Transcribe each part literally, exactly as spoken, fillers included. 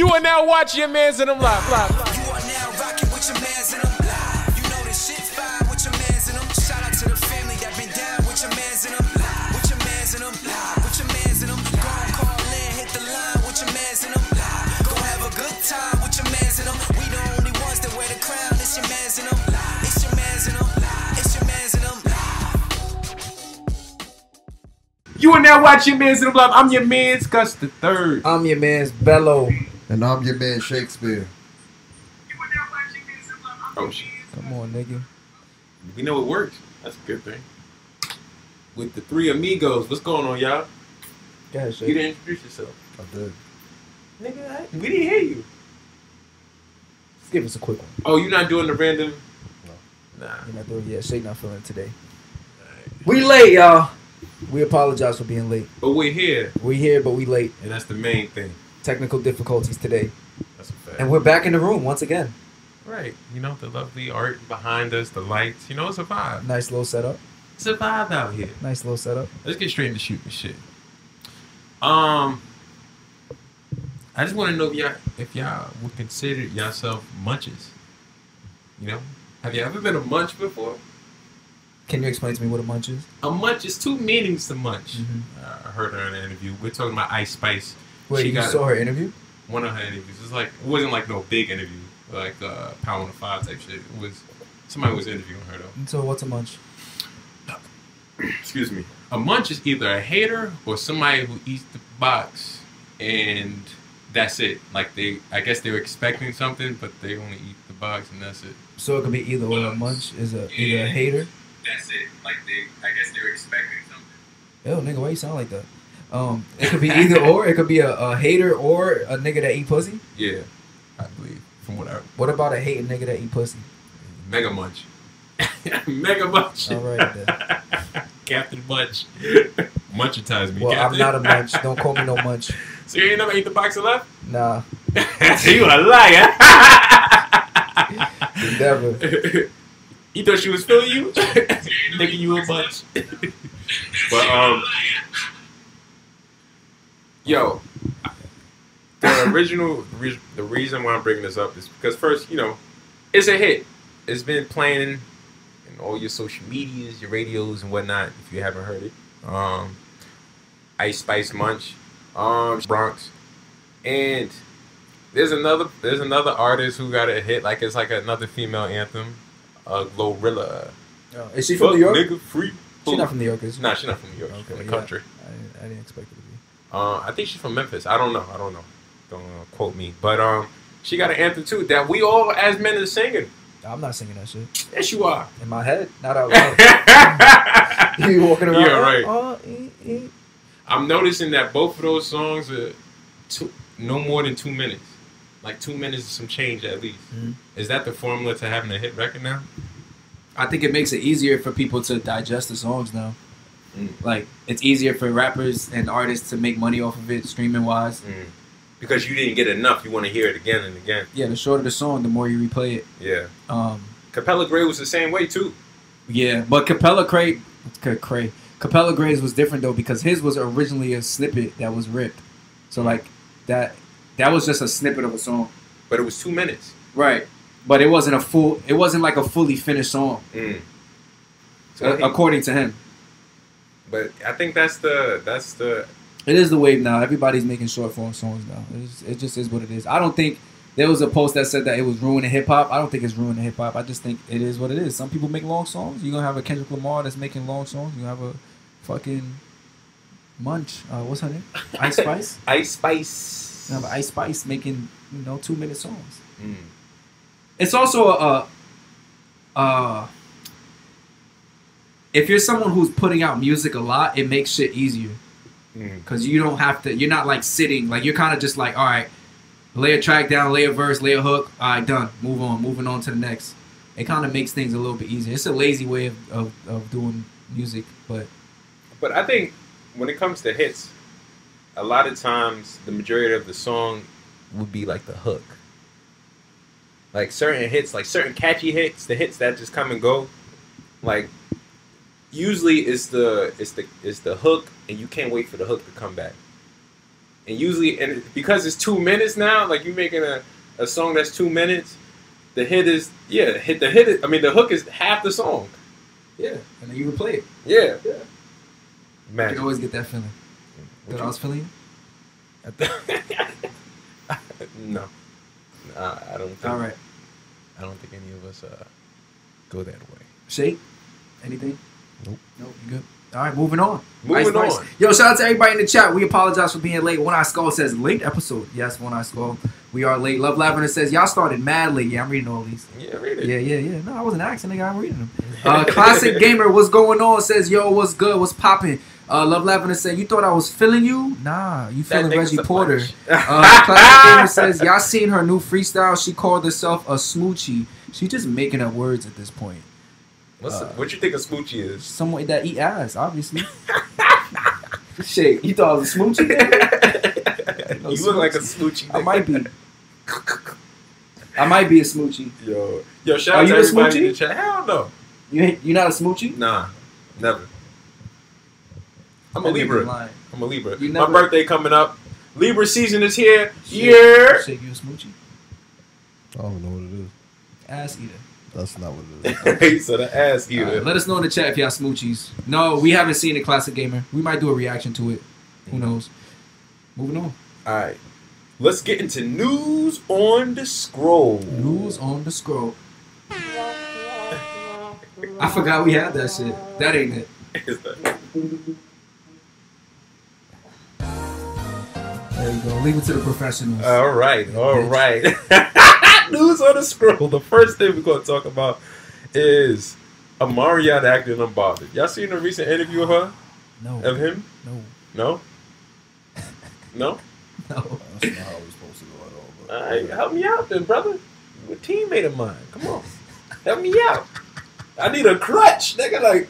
You are now watching your mans and them live. Live. You are now rocking with your mans and them live. You know this shit fine with your mans and them. Shout out to the family that been down with your mans and them live. With your mans and them live. With your mans and them live. Go and call in, hit the line with your mans and them live. Go have a good time with your mans and them. We the only ones that wear the crown. It's your mans and them live. It's your mans and them live. It's your mans and them live. You are now watching mans and them live. I'm your mans Gus the Third. I'm your mans Bello. And I'm your man Shakespeare. Oh, shit. Come on, nigga. We know it worked. That's a good thing. With the three amigos, what's going on, y'all? Go ahead, Shakespeare. You didn't introduce yourself. I did. Nigga, I, we didn't hear you. Just give us a quick one. Oh, you not doing the random? No. Nah. You're not doing it yet. Shake not feeling it today. Right. We late, y'all. We apologize for being late. But we're here. We're here, but we late. And that's the main thing. Technical difficulties today. That's a fact. And we're back in the room once again. Right. You know, the lovely art behind us, the lights. You know, it's a vibe. Nice little setup. It's a vibe out here. Nice little setup. Let's get straight into shooting shit. Um, I just want to know if y'all, if y'all would consider yourself munches. You know? Have you ever been a munch before? Can you explain to me what a munch is? A munch is two meanings to munch. Mm-hmm. uh, I heard her in an interview. We're talking about Ice Spice. Wait, she you got saw her interview? One of her interviews. It was like, it wasn't like no big interview, like uh, Power on the Five type shit. It was somebody was interviewing her though. So what's a munch? Excuse me. A munch is either a hater or somebody who eats the box, and that's it. Like they, I guess they were expecting something, but they only eat the box, and that's it. So it could be either or. A munch is a yeah, either a hater. That's it. Like they, I guess they were expecting something. Yo, nigga, why you sound like that? Um, it could be either or. It could be a, a hater or a nigga that eat pussy. Yeah, I believe. From what I. What about a hating nigga that eat pussy? Mega munch. Mega munch. All right, then. Captain Munch. Munchitize me. Well, Captain. I'm not a munch. Don't call me no munch. So you ain't never eat the box of left? Nah. You a liar. Never. You thought she was filling you? Nigga, you a munch. But um. Yo, the original, re- the reason why I'm bringing this up is because first, you know, it's a hit. It's been playing in all your social medias, your radios and whatnot, if you haven't heard it. Um, Ice Spice Munch, um, Bronx. And there's another there's another artist who got a hit, like it's like another female anthem, uh, Glorilla. Oh, is she from Fuck New York? Nigga free. She's not from New York, is she? Nah, she's not from New York. Okay, she's from the yeah, country. I, I didn't expect it. Uh, I think she's from Memphis. I don't know. I don't know. Don't uh, quote me. But um, she got an anthem too that we all as men are singing. I'm not singing that shit. Yes, you are. In my head, not out loud. You walking around. Yeah, right. Oh, oh, e, e. I'm noticing that both of those songs are two, no more than two minutes. Like two minutes is some change at least. Mm-hmm. Is that the formula to having a hit record now? I think it makes it easier for people to digest the songs now. Mm. Like, it's easier for rappers and artists to make money off of it, streaming-wise. Mm. Because you didn't get enough, you want to hear it again and again. Yeah, the shorter the song, the more you replay it. Yeah. Um, Capella Grey was the same way, too. Yeah, but Capella Grey, Cray, Capella Grey's was different, though, because his was originally a snippet that was ripped. So, like, that that was just a snippet of a song. But it was two minutes. Right. But it wasn't a full, it wasn't like a fully finished song. Mm. So a- according to him. But I think that's the that's the. It is the wave now. Everybody's making short form songs now. It just, it just is what it is. I don't think there was a post that said that it was ruining hip hop. I don't think it's ruining hip hop. I just think it is what it is. Some people make long songs. You're gonna have a Kendrick Lamar that's making long songs. You have a fucking Munch. Uh, what's her name? Ice Spice. Ice Spice. You have an Ice Spice making you know two minute songs. Mm. It's also a. a, a If you're someone who's putting out music a lot, it makes shit easier. Because you don't have to, you're not like sitting, like you're kind of just like, all right, lay a track down, lay a verse, lay a hook, all right, done, move on, moving on to the next. It kind of makes things a little bit easier. It's a lazy way of, of, of doing music, but. But I think when it comes to hits, a lot of times the majority of the song would be like the hook. Like certain hits, like certain catchy hits, the hits that just come and go, like. Usually it's the it's the it's the hook and you can't wait for the hook to come back. And usually, and because it's two minutes now, like you making a, a song that's two minutes, the hit is, yeah, hit the hit, is, I mean, the hook is half the song. Yeah. And then you replay it. Yeah. Yeah. Magic. You always get that feeling. What that I was feeling? No. Nah, I don't think. All right. I don't think any of us uh, go that way. Shake? Anything? Nope. Nope. You good? All right, moving on. Moving Ice on. Ice. Yo, shout out to everybody in the chat. We apologize for being late. One Eye Skull says, late episode. Yes, One Eye Skull. We are late. Love Lavender says, y'all started mad late. Yeah, I'm reading all these. Yeah, read it. Yeah, yeah, yeah. No, I wasn't asking, nigga. I'm reading them. Uh, Classic Gamer, what's going on? Says, yo, what's good? What's popping? Uh, Love Lavender said, you thought I was feeling you? Nah, you feeling Reggie Porter. uh, Classic Gamer says, y'all seen her new freestyle? She called herself a smoochie. She just making up words at this point. What's uh, what you think a smoochie is? Someone that eat ass, obviously. Shit, you thought I was a smoochie? No, you smoochie. Look like a smoochie. I might be. I might be a smoochie. Yo, yo, shout out to everybody in the chat. Hell no. You ain't, you not a smoochie? Nah, never. I'm a Libra. I'm a Libra. My birthday coming up. Libra season is here. Shake, yeah. Shake you a smoochie? I don't know what it is. Ass eater. That's not what it is. So the ass eater. Right, let us know in the chat if y'all smoochies. No, we haven't seen it, Classic Gamer. We might do a reaction to it. Who knows? Moving on. All right. Let's get into News on the Scroll. News on the Scroll. I forgot we had that shit. That ain't it. It's not. There you go. Leave it to the professionals. All right. All right. News on the Scroll. The first thing we're going to talk about is a Marion acting unbothered. Y'all seen a recent interview of her? No. Of him? No. No? No? No. That's not how we're supposed to go at all. All right. Help me out then, brother. You're a teammate of mine. Come on. Help me out. I need a crutch. Nigga, like.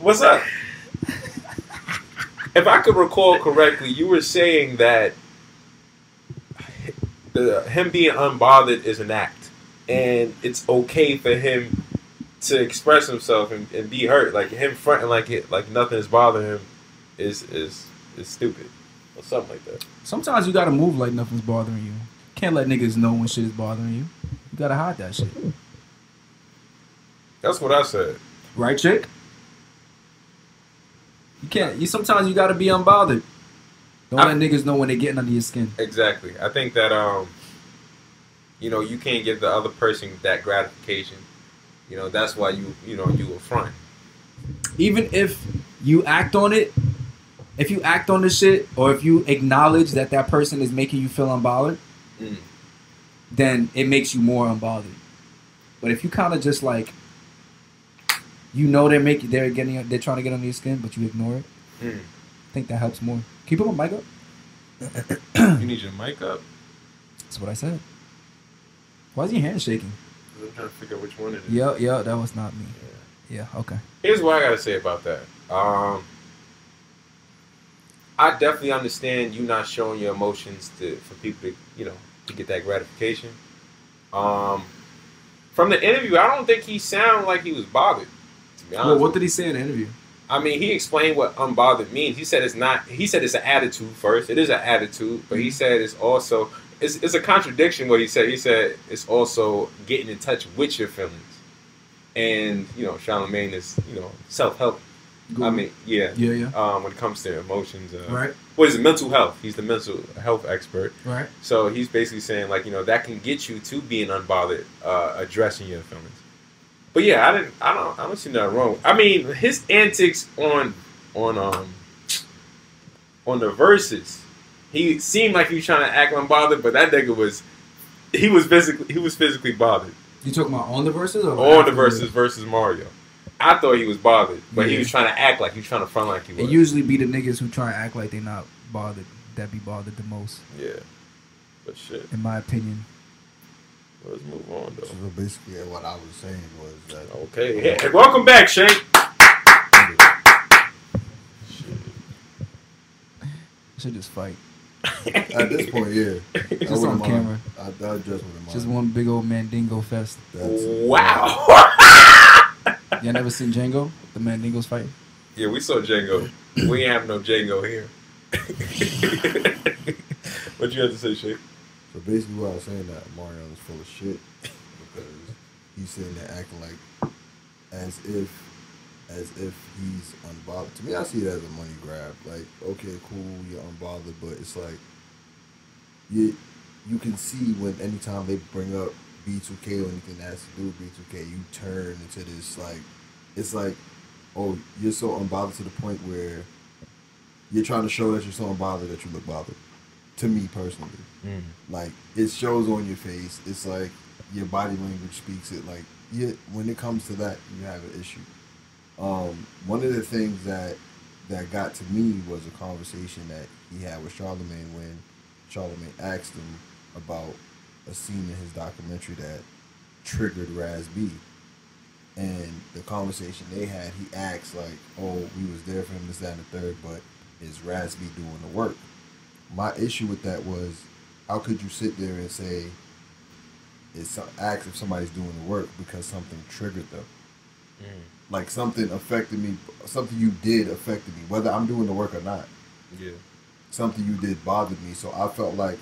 What's up? If I could recall correctly, you were saying that the, him being unbothered is an act, and it's okay for him to express himself and, and be hurt. Like him fronting like it, like nothing is bothering him, is is is stupid or something like that. Sometimes you gotta move like nothing's bothering you. Can't let niggas know when shit is bothering you. You gotta hide that shit. That's what I said. Right, chick? You can't. You sometimes you gotta be unbothered. Don't I, let niggas know when they're getting under your skin. Exactly. I think that um, you know, you can't give the other person that gratification. You know, that's why you you know you affront. Even if you act on it, if you act on this shit, or if you acknowledge that that person is making you feel unbothered, mm. then it makes you more unbothered. But if you kind of just like. You know they're making, they're getting, they're trying to get under your skin, but you ignore it. Mm. I think that helps more. Can you put my mic up? You need your mic up. That's what I said. Why is your hand shaking? I'm trying to figure out which one it is. Yeah, yeah, that was not me. Yeah, yeah, okay. Here's what I gotta say about that. Um, I definitely understand you not showing your emotions to for people to, you know, to get that gratification. Um, from the interview, I don't think he sounded like he was bothered. Well, what did he say in the interview? I mean, he explained what unbothered means. He said it's not. He said it's an attitude first. It is an attitude, but he said it's also it's, it's a contradiction. What he said, he said it's also getting in touch with your feelings, and you know, Charlemagne is you know self help. I mean, yeah, yeah, yeah. Um, when it comes to emotions, uh, right? What is it, mental health? He's the mental health expert, right? So he's basically saying like you know that can get you to being unbothered, uh, addressing your feelings. But yeah, I didn't. I don't. I don't see nothing wrong. I mean, his antics on, on um, on the verses, he seemed like he was trying to act unbothered, but that nigga was, he was physically, he was physically bothered. You talking about on the verses or on the verses versus Mario? I thought he was bothered, but yeah. He was trying to act like he was trying to front like he was. It usually be the niggas who try to act like they not bothered that be bothered the most. Yeah, but shit. In my opinion. Let's move on, though. So basically, what I was saying was that... Okay. Hey, hey, welcome back, Shane. I should just fight. At this point, yeah. Just on camera. I, I just wouldn't mind. Just one big old Mandingo fest. That's wow. Y'all never seen Django? The Mandingos fighting? Yeah, we saw Django. We ain't have no Django here. What you have to say, Shay? So basically what I was saying, that Mario was full of shit because he's sitting there acting like as if as if he's unbothered. To me, I see it as a money grab. Like, okay, cool, you're unbothered, but it's like you you can see when anytime they bring up B two K or anything that has to do with B two K, you turn into this like it's like, oh, you're so unbothered to the point where you're trying to show that you're so unbothered that you look bothered. To me personally, mm. like it shows on your face. It's like your body language speaks it. Like you, when it comes to that, you have an issue. Um, one of the things that that got to me was a conversation that he had with Charlemagne when Charlemagne asked him about a scene in his documentary that triggered Raz B. And the conversation they had, he asked like, "Oh, we was there for him, this, that, and the third, but is Raz B doing the work?" My issue with that was, how could you sit there and say, it's ask if somebody's doing the work because something triggered them? Mm. Like something affected me, something you did affected me, whether I'm doing the work or not. Yeah. Something you did bothered me, so I felt like,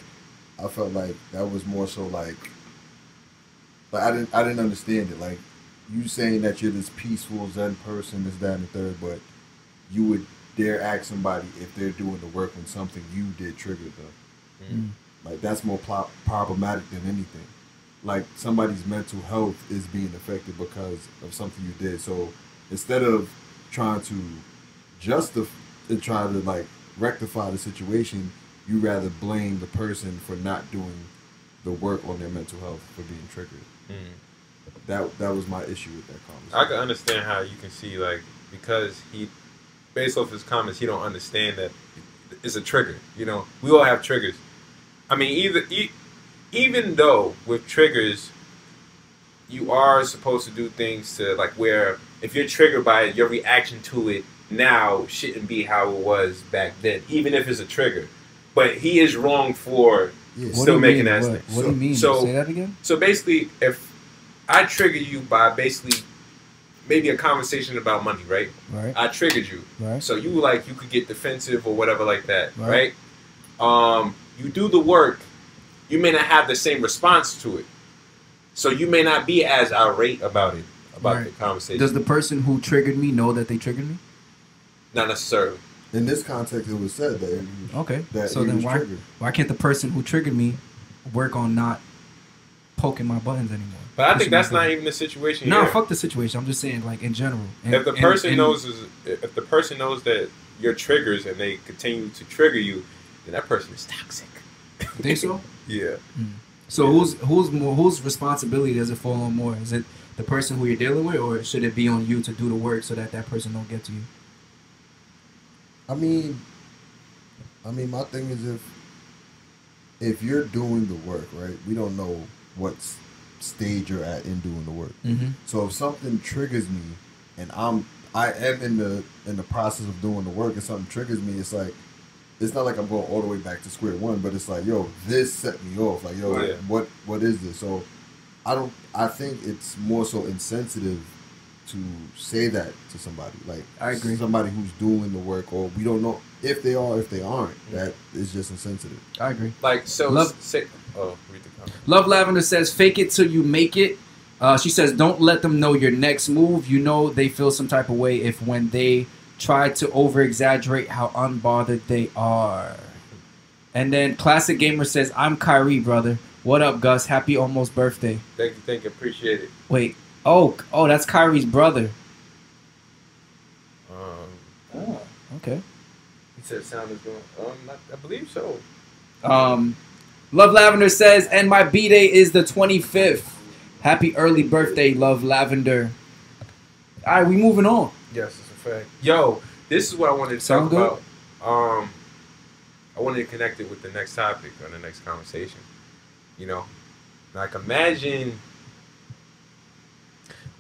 I felt like that was more so like, like I didn't, I didn't understand it. Like you saying that you're this peaceful Zen person, this, that, and the third, but you would. Dare ask somebody if they're doing the work when something you did triggered them. Mm. Like that's more pl- problematic than anything. Like somebody's mental health is being affected because of something you did. So instead of trying to justify and try to like rectify the situation, you rather blame the person for not doing the work on their mental health for being triggered. Mm. That that was my issue with that conversation. I can understand how you can see like because he. Based off his comments, he don't understand that it's a trigger. You know, we all have triggers. I mean, either e- even though with triggers, you are supposed to do things to like where if you're triggered by it, your reaction to it now shouldn't be how it was back then, even if it's a trigger. But he is wrong for yeah. still making that statement. What, what so, do you mean? So, Say that again. So basically, if I trigger you by basically. Maybe a conversation about money, right? Right. I triggered you. Right. So you like you could get defensive or whatever like that, right? right? Um, you do the work, you may not have the same response to it. So you may not be as irate about it, about right. the conversation. Does the person who triggered me know that they triggered me? Not necessarily. In this context it was said that he, Okay. That so then why triggered. why can't the person who triggered me work on not poking my buttons anymore? But I think that's not even the situation. No, nah, fuck the situation. I'm just saying, like in general. And, if the person and, and, knows, is, if the person knows that your triggers and they continue to trigger you, then that person is toxic. Think so? Yeah. Mm. So yeah. who's who's more, whose responsibility does it fall on more? Is it the person who you're dealing with, or should it be on you to do the work so that that person don't get to you? I mean, I mean, my thing is if if you're doing the work, right? We don't know what's stage you're at in doing the work. Mm-hmm. So if something triggers me, and I'm I am in the in the process of doing the work, and something triggers me, it's like it's not like I'm going all the way back to square one, but it's like yo, this set me off. Like yo, oh, yeah. what what is this? So I don't. I think it's more so insensitive to say that to somebody. Like I agree. Somebody who's doing the work, or we don't know if they are, if they aren't. Mm-hmm. That is just insensitive. I agree. Like so. Love- say- Oh, read the comment. Love Lavender says, fake it till you make it. Uh, she says, don't let them know your next move. You know they feel some type of way if when they try to over-exaggerate how unbothered they are. And then Classic Gamer says, I'm Kyrie, brother. What up, Gus? Happy almost birthday. Thank you, thank you. Appreciate it. Wait. Oh, oh, that's Kyrie's brother. Um. Oh, okay. He said sound is going... Um, I, I believe so. Um... Love Lavender says, and my B-Day is the twenty-fifth. Happy early birthday, Love Lavender. All right, we moving on. Yes, it's a fact. Yo, this is what I wanted to Sound talk good? about. Um, I wanted to connect it with the next topic or the next conversation. You know? Like, imagine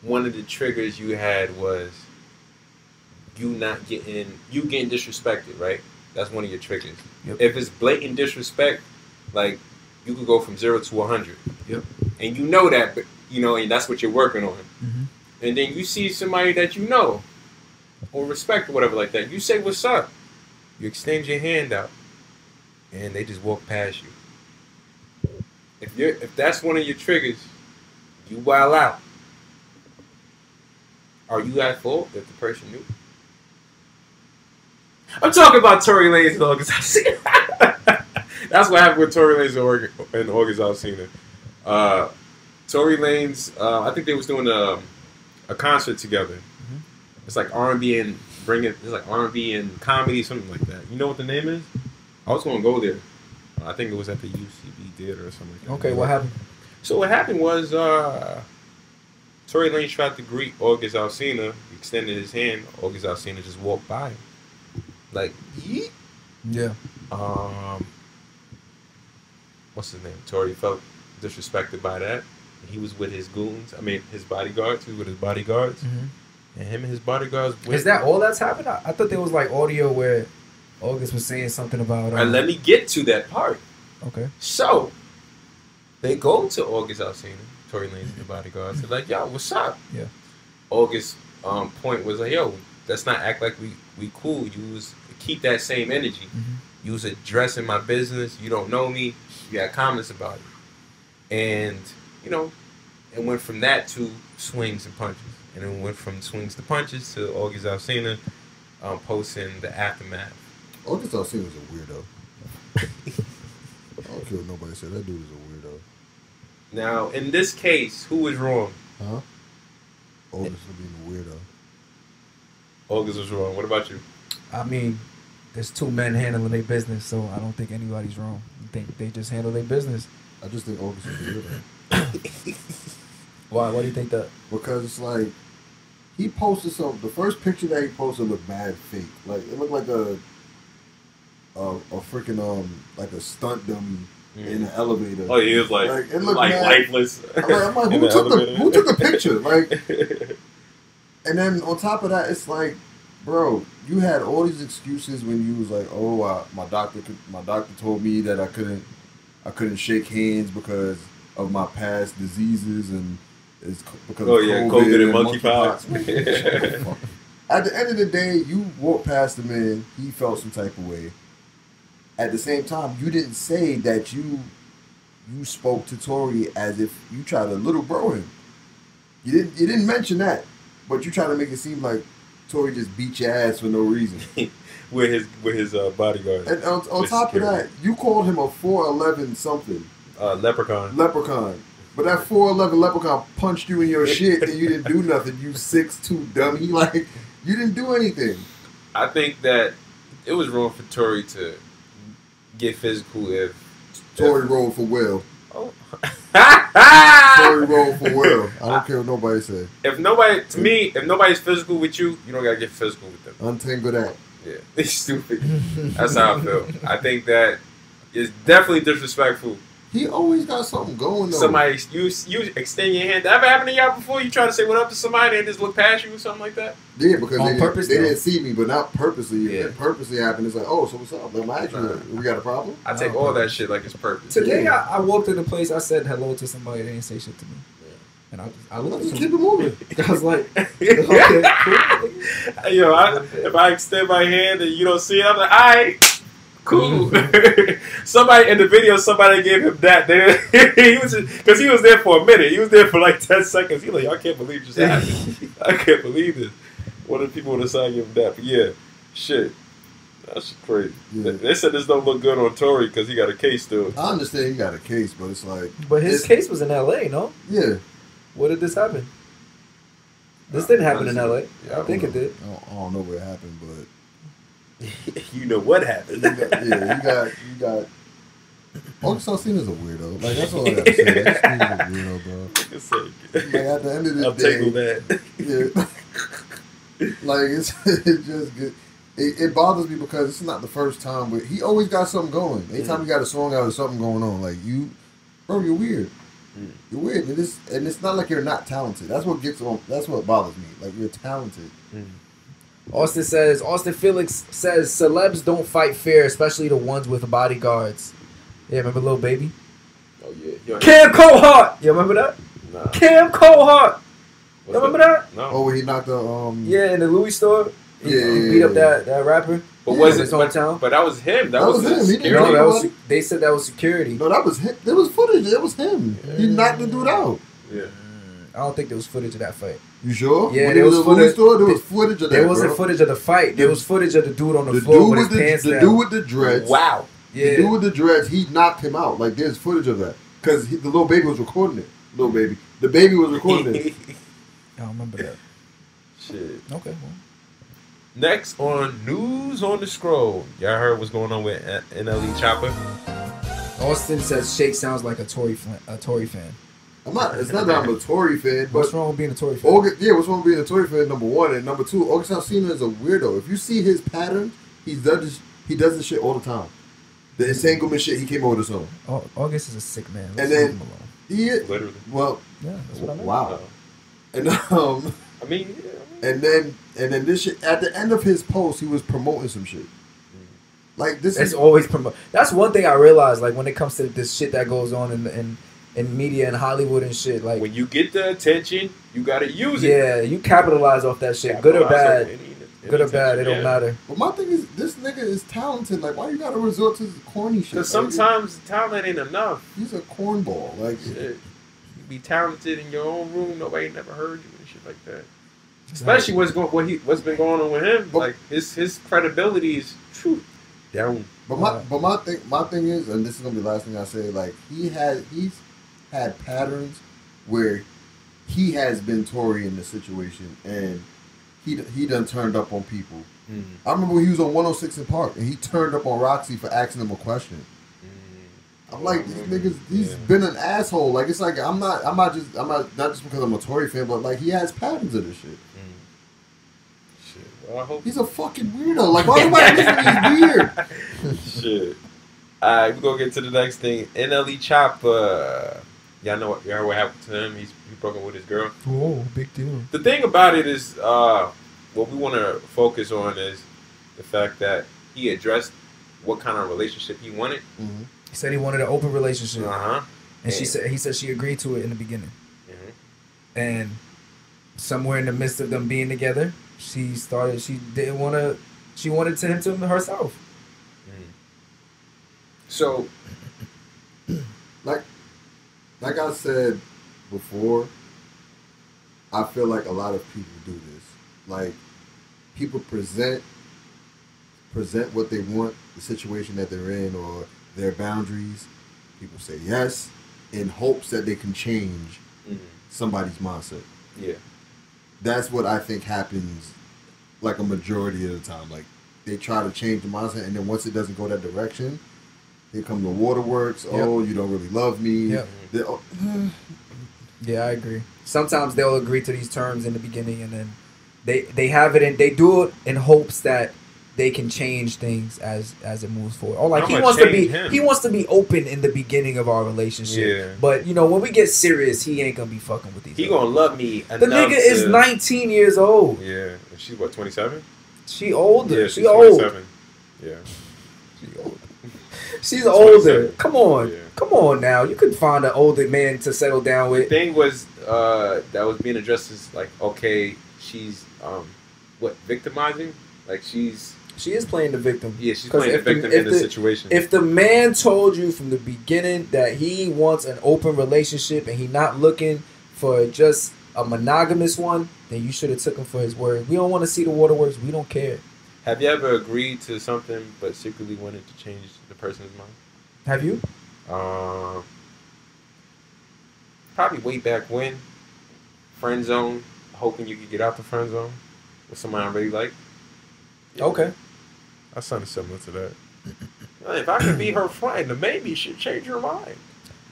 one of the triggers you had was you not getting, you getting disrespected, right? That's one of your triggers. Yep. If it's blatant disrespect, like, you could go from zero to one hundred. Yep. And you know that, but, you know, and that's what you're working on. Mm-hmm. And then you see somebody that you know, or respect or whatever like that. You say what's up. You extend your hand out, and they just walk past you. If you're, if that's one of your triggers, you wild out. Are you at fault if the person knew? I'm talking about Tory Lanez and August Alsina. That's what happened with Tory Lanez and August Alsina. Uh, Tory Lanez, uh, I think they was doing a, a concert together. Mm-hmm. It's like R and B and bring it. It's like R and B and comedy, something like that. You know what the name is? I was gonna go there. I think it was at the U C B Theater or something like that. Okay, what happened? So what happened was. Uh, Tory Lanez tried to greet August Alsina, extended his hand. August Alsina just walked by him. Like, yeet. Yeah. Um, what's his name? Tory felt disrespected by that. He was with his goons. I mean, his bodyguards. He was with his bodyguards. Mm-hmm. And him and his bodyguards. Went. Is that all that's happened? I, I thought there was, like, audio where August was saying something about... Um... And let me get to that part. Okay. So, they go to August Alsina. Tory Lanez and the bodyguards. They're like, yo, what's up? Yeah. August um, point was like, yo, let's not act like we, we cool. Use keep that same energy. Mm-hmm. Use addressing my business. You don't know me. You got comments about it. And, you know, it went from that to swings and punches. And it went from swings to punches to August Alsina um, posting the aftermath. August Alsina's a weirdo. I don't care what nobody said. That dude is a weirdo. Now, in this case, who was wrong? Huh? August was being a weirdo. August was wrong. What about you? I mean, there's two men handling their business, so I don't think anybody's wrong. I think they just handle their business. I just think August was a weirdo. Why? Why do you think that? Because it's like, he posted something. The first picture that he posted looked mad fake. Like, it looked like a, a, a freaking, um, like a stunt dummy. Mm. In the elevator. Oh, he was like, like it looked like mad. Lifeless. I'm like, I'm like who, the took the, who took the picture? Like, and then on top of that, it's like, bro, you had all these excuses when you was like, oh, I, my doctor, my doctor told me that I couldn't, I couldn't shake hands because of my past diseases and it's because oh, of yeah, COVID, COVID and, and monkeypox. Monkey At the end of the day, you walked past the man. He felt some type of way. At the same time, you didn't say that you you spoke to Tory as if you tried to little bro him. You didn't you didn't mention that, but you tried to make it seem like Tory just beat your ass for no reason. with his with his uh, bodyguard. And on, on top security. of that, you called him a four eleven something. Uh, leprechaun. Leprechaun. But that four eleven leprechaun punched you in your shit and you didn't do nothing. You six two dummy. Like, you didn't do anything. I think that it was wrong for Tory to get physical if Tory rolled for Will. Oh, Tory rolled for Will. I don't care what nobody says. If nobody, to me, if nobody's physical with you, you don't gotta get physical with them. Untangle that. Yeah, it's stupid. That's how I feel. I think that is definitely disrespectful. He always got something going. Though. Somebody, you you extend your hand. That ever happened to y'all before? You try to say what up to somebody and just look past you or something like that? Yeah, because on they, purpose, didn't, they didn't see me, but not purposely. Yeah. It purposely happened. It's like, oh, so what's up? Like, my uh, we got a problem? I take all that shit like it's purpose. Today, yeah. I, I walked in a place. I said hello to somebody. They didn't say shit to me. Yeah. And I just, I looked at them. Keep it moving. I was like, okay. Yo, I, if I extend my hand and you don't see it, I'm like, all right. Cool. Somebody in the video, somebody gave him that. He was because he was there for a minute. He was there for like ten seconds. He like, I can't believe this happened. I can't believe this. One of the people on the side gave him that. But yeah, shit, that's crazy. Yeah. They, they said this don't look good on Tory because he got a case still. I understand he got a case, but it's like, but his case was in L A, no? Yeah. What did this happen? This didn't happen in L A. Yeah, I, I think know. it did. I don't, I don't know what happened, but. You know what happened. You got, yeah, you got, you got. August Alsina's a weirdo. Like, that's all I gotta say. That's a weirdo, bro. It's like, like at the end of the I'll day, I'll that. Yeah, like it's it just it, it bothers me because it's not the first time. But he always got something going. Anytime mm. you got a song out, there's something going on. Like you, bro, you're weird. Mm. You're weird, and it's and it's not like you're not talented. That's what gets on. That's what bothers me. Like, you're talented. Mm. Austin says, Austin Felix says, celebs don't fight fair, especially the ones with bodyguards. Yeah, remember Lil Baby? Oh, yeah. Yo, Cam Coldheart! You remember that? Nah. Cam Coldheart! You remember that? that? No. Oh, when he knocked the, um... Yeah, in the Louis store. Yeah, yeah, yeah. He beat up that, that rapper. But yeah, was it? But, but that was him. That, that was, was him. No, that was, they said that was security. No, that was him. There was footage. It was him. Yeah. He knocked the dude out. Yeah. I don't think there was footage of that fight. You sure? Yeah, there was, was footage. Store, there was footage of that. There wasn't bro. footage of the fight. There was footage of the dude on the, the floor with his the, pants the down. The dude with the dreads. Wow. Yeah. The dude with the dreads. He knocked him out. Like there's footage of that because the little baby was recording it. Little baby. The baby was recording it. I don't remember that. Shit. Okay. Well. Next on News on the Scroll, y'all heard what's going on with N L E Chopper? Austin says Shake sounds like a Tory fan. A Tory fan. I'm not. It's not that I'm a Tory fan. But what's wrong with being a Tory fan? August, yeah, what's wrong with being a Tory fan? Number one and number two, August Alsina is a weirdo. If you see his pattern, he does this, he does this shit all the time. The entanglement shit he came over this on. Oh, August is a sick man. Let's and then him alone. He literally. Well, yeah, that's what I mean. Wow. And um, I mean. Yeah. And then, and then this shit. At the end of his post, he was promoting some shit. Like this it's is always promote. That's one thing I realized. Like when it comes to this shit that goes on in in, in media and Hollywood and shit. Like when you get the attention, you gotta use it. Yeah, you capitalize off that shit, good or bad. Any, any good or bad, it yeah. don't matter. But my thing is, this nigga is talented. Like why you gotta resort to this corny shit? Because sometimes like, talent ain't enough. He's a cornball. Like shit. You be talented in your own room. Nobody never heard you and shit like that. Especially what's going, what he, what's been going on with him, but, like his his credibility is true. Down. But my, but my thing, my thing is, and this is gonna be the last thing I say. Like he has, he's had patterns where he has been Tory in the situation, and he he done turned up on people. Mm-hmm. I remember when he was on one oh six in Park, and he turned up on Roxy for asking him a question. I'm like these niggas. He's yeah. been an asshole. Like it's like I'm not. I'm not just. I'm not not just because I'm a Tory fan, but like he has patterns of this shit. Mm. Shit. Well, I hope he's a fucking weirdo. Like why do I listen to his beard? Shit. All right, we gonna get to the next thing. N L E Chopper. Y'all know what? Y'all heard what happened to him? He's he broke up with his girl. Oh, big deal. The thing about it is, uh, what we want to focus on is the fact that he addressed what kind of relationship he wanted. Mm-hmm. He said he wanted an open relationship, uh-huh. and, and she said he said she agreed to it in the beginning. Mm-hmm. And somewhere in the midst of them being together, she started. She didn't want to. She wanted to him to herself. Mm. So, like, like I said before, I feel like a lot of people do this. Like, people present present what they want, the situation that they're in, or their boundaries. People say yes in hopes that they can change mm-hmm. somebody's mindset. Yeah, that's what I think happens like a majority of the time. Like they try to change the mindset, and then once it doesn't go that direction, here come the waterworks. Yep. Oh, you don't really love me. Yep. Oh. Yeah, I agree. Sometimes they'll agree to these terms in the beginning, and then they they have it and they do it in hopes that they can change things as as it moves forward. Oh, like he wants to be him. he wants to be open in the beginning of our relationship. Yeah. But you know when we get serious, he ain't gonna be fucking with these. He gonna people. love me. The nigga to... is nineteen years old. Yeah, and she's what twenty seven. She older. Yeah, she's she old. Yeah. She old. She's older. Come on, yeah. come on now. You could find an older man to settle down with. The thing was uh, that was being addressed as like okay, she's um, what victimizing? Like she's. She is playing the victim. Yeah, she's playing the victim the, in the, the situation. If the man told you from the beginning that he wants an open relationship and he's not looking for just a monogamous one, then you should have took him for his word. We don't want to see the waterworks. We don't care. Have you ever agreed to something but secretly wanted to change the person's mind? Have you? Uh, probably way back when. Friend zone. Hoping you could get out the friend zone with somebody I really like. Yeah. Okay. That sounded similar to that. If I could be her friend, then maybe she'd change her mind.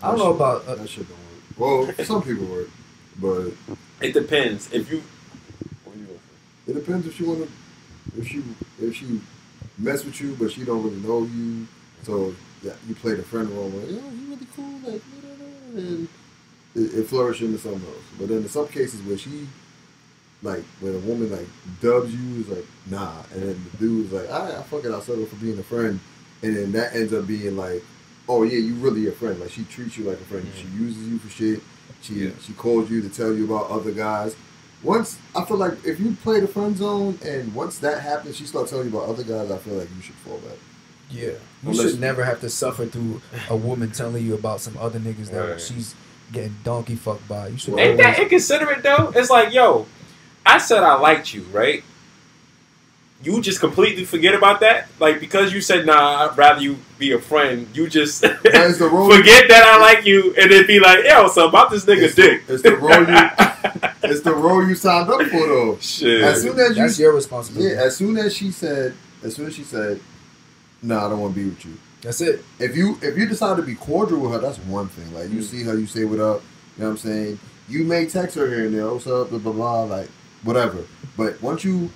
I don't know about uh, that shit don't work. Well, some people work, but it depends. If you, it depends if she wanna, if she if she mess with you, but she don't really know you, so yeah, you play the friend role. Like, yeah, you really cool, like, and it, it flourishes into something else. But then in some cases where she. Like, when a woman, like, dubs you, is like, nah. And then the dude's like, all right, I fuck it, I'll settle for being a friend. And then that ends up being like, oh, yeah, you really a friend. Like, she treats you like a friend. Mm-hmm. She uses you for shit. She yeah. she calls you to tell you about other guys. Once, I feel like if you play the friend zone and once that happens, she starts telling you about other guys, I feel like you should fall back. Yeah. You Unless should never have to suffer through a woman telling you about some other niggas that right. she's getting donkey fucked by. You should Ain't always... that inconsiderate, though? It's like, yo, I said I liked you, right? You just completely forget about that? Like, because you said, nah, I'd rather you be a friend, you just forget that I like you and then be like, yo, so about this nigga's it's dick. The, it's the role you it's the role you signed up for, though. Shit. As soon as you, That's your responsibility. Yeah, as soon as she said, as soon as she said, nah, I don't want to be with you. That's it. If you if you decide to be cordial with her, that's one thing. Like, you mm. see her, you say what up, you know what I'm saying? You may text her here and there, what's up, blah, blah, blah, like, whatever. But once you...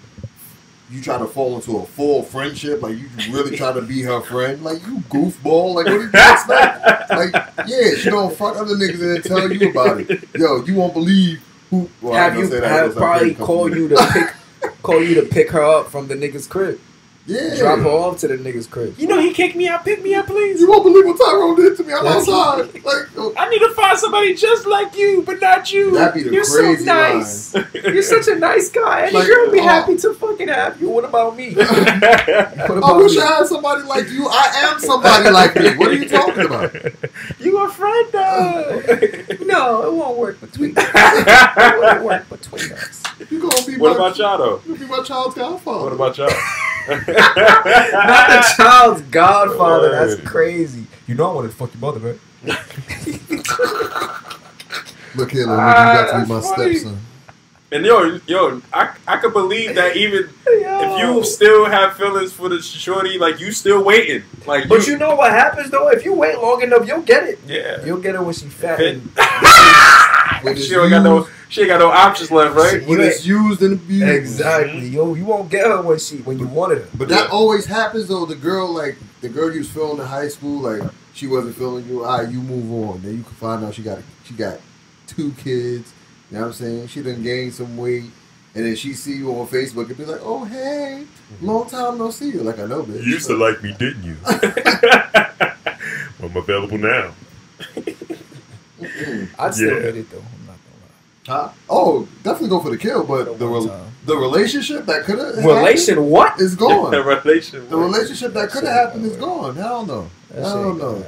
You try to fall into a full friendship, like you really try to be her friend, like you goofball, like what do you expect? Like, yeah, she don't fuck other niggas and tell you about it. Yo, you won't believe who. Well, have you that, have probably called you to pick, call you to pick her up from the niggas crib? Yeah, drop her off to the niggas crib. You know he kicked me out, pick me up, please. You won't believe what Tyrone did to me. I'm outside. Like uh, I need to find somebody just like you, but not you. That'd be the You're crazy so nice. Line. You're such a nice guy. Any like, girl would be uh, happy to fucking have you. What about me? What about I wish me? I had somebody like you. I am somebody like you. What are you talking about? You a friend though? No, it won't work between us. It won't work between us. You gonna be what my, about y'all though? You be my child's godfather. What about y'all? Not the child's godfather. That's crazy. You know I wanted to fuck your mother, right? Look here, Lil, ah, you got to be my funny. stepson. And yo, yo, I I could believe that even yo. if you still have feelings for the shorty, like you still waiting. Like, but you, you know what happens though? If you wait long enough, you'll get it. Yeah, you'll get it when she fat. And, when she don't got no. She ain't got no options left, right? When it's used and abused. Exactly. Yo, you won't get her when she when you wanted her. But that yeah. always happens though. The girl like the girl you was feeling in high school, like she wasn't feeling you, all right, you move on. Then you can find out she got she got two kids. You know what I'm saying? She done gained some weight. And then she see you on Facebook and be like, oh hey, long time no see you. Like I know, bitch. You used to like me, didn't you? Well, I'm available now. I'd still yeah. hate it though. Huh? Oh, definitely go for the kill, but the re- the relationship that could have relation what is gone. the relationship, the relationship that could have happened is gone. Hell no, hell no.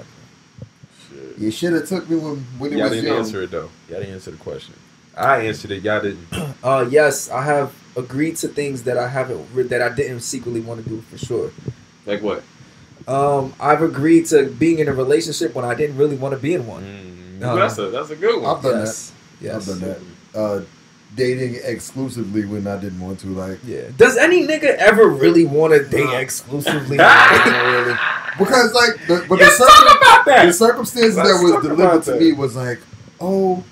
Shit. You should have took me when when it y'all was didn't young. Answer it though. Y'all didn't answer the question. I answered it. Y'all didn't. Uh, yes, I have agreed to things that I haven't that I didn't secretly want to do for sure. Like what? Um, I've agreed to being in a relationship when I didn't really want to be in one. Mm, uh, that's a that's a good one. I've done yes. that. Yes. I've done that. Uh, dating exclusively when I didn't want to. Like, yeah. Does any nigga ever really want to date nah. exclusively? Really? Because like, the, but the, circum- about that. the circumstances Let's that was delivered to that. me was like, oh,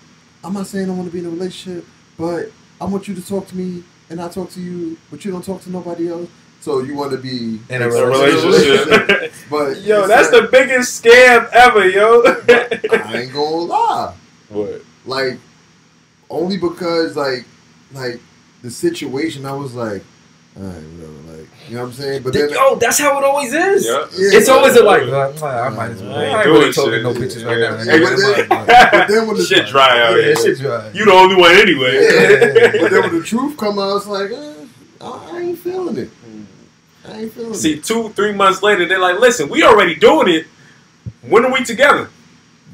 I'm not saying I want to be in a relationship, but I want you to talk to me, and I talk to you, but you don't talk to nobody else. So you want to be in a relationship, relationship. But yo, that's like, the biggest scam ever, yo. I ain't gonna lie. What? Like. Only because, like, like the situation, I was like, all right, whatever, like, you know what I'm saying? But then, yo, that's how it always is. Yeah. Yeah, it's yeah, always yeah, a, like, like, I might as well. I ain't, I ain't really talking no bitches yeah. right now. Yeah. But, then, but then when the shit dry out, yeah, yeah. shit dry. You the only one anyway. Yeah. But then when the truth come out, it's like, eh, I ain't feeling it. I ain't feeling See, it. See, two, three months later, they're like, listen, we already doing it. When are we together?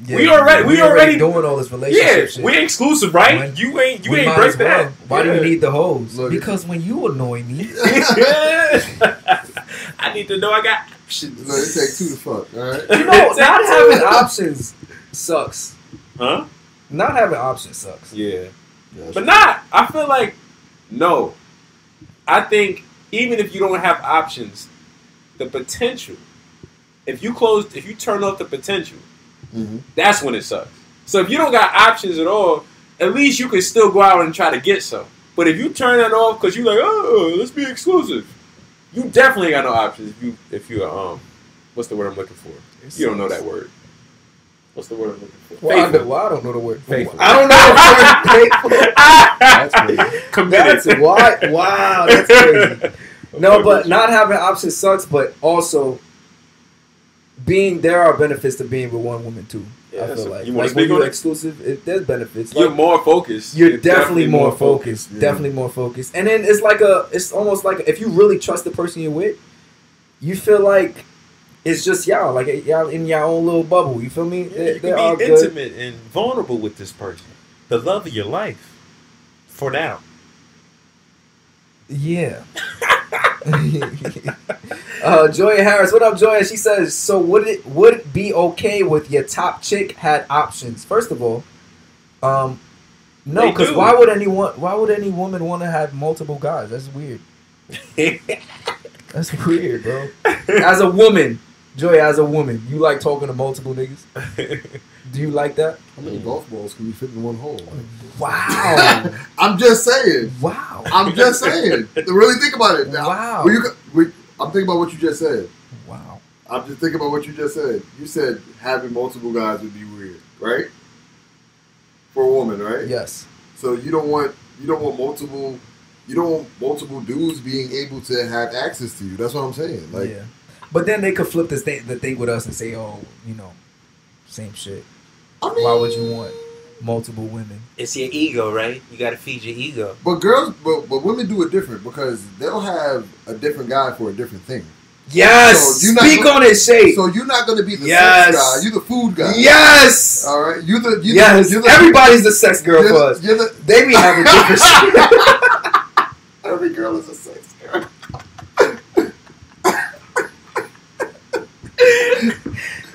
Yeah, we already, we, we already, already doing all this relationship. Yeah, we exclusive, right? When, you ain't, you ain't break that. Well. Why yeah. do we need the hoes? Look. Because when you annoy me, I need to know I got options. No, it takes two to fuck. All right, you know, not having options sucks. Huh? Not having options sucks. Yeah, yeah but not. I feel like no. I think even if you don't have options, the potential. If you close, if you turn off the potential. Mm-hmm. That's when it sucks. So if you don't got options at all, at least you can still go out and try to get some. But if you turn that off because you're like, oh, let's be exclusive, you definitely got no options. If you, if you, um, what's the word I'm looking for? You don't know that word. What's the word I'm looking for? Well, I, know, well I don't know the word. Faithful. I don't know the word. Faithful. That's crazy. Committed. That's why. Wow, that's crazy. No, but not having options sucks. But also, being there are benefits to being with one woman too. Yeah, I feel so, like you like when you're exclusive, it, there's benefits. Like, you're more focused. You're, you're definitely, definitely more focused. focused. Yeah. Definitely more focused. And then it's like a, it's almost like if you really trust the person you're with, you feel like it's just y'all, like y'all in y'all own little bubble. You feel me? Yeah, they, you can be intimate good. and vulnerable with this person, the love of your life, for now. Yeah. uh, Joya Harris, what up, Joya? She says, so would it would it be okay with your top chick had options? First of all, um, no, because why would anyone? Why would any woman want to have multiple guys? That's weird. That's weird, bro. As a woman, Joya, as a woman, you like talking to multiple niggas? Do you like that? How many golf balls can you fit in one hole? Wow. I'm just saying. Wow. I'm just saying. Really think about it now. Wow. Were you, were, I'm thinking about what you just said. Wow. I'm just thinking about what you just said. You said having multiple guys would be weird, right? For a woman, right? Yes. So you don't want you don't want multiple you don't want multiple dudes being able to have access to you. That's what I'm saying. Like, yeah. But then they could flip this thing, the thing with us and say, oh, you know, same shit. I mean, why would you want multiple women? It's your ego, right? You got to feed your ego. But girls, but, but women do it different because they'll have a different guy for a different thing. Yes. So you're not Speak gonna, on it, Shay. So you're not going to be the yes. sex guy. You're the food guy. Yes. All right. You're the, you're yes. the, you're the Everybody's the sex girl for us. You're the, they be having different shit. Every girl is a sex girl.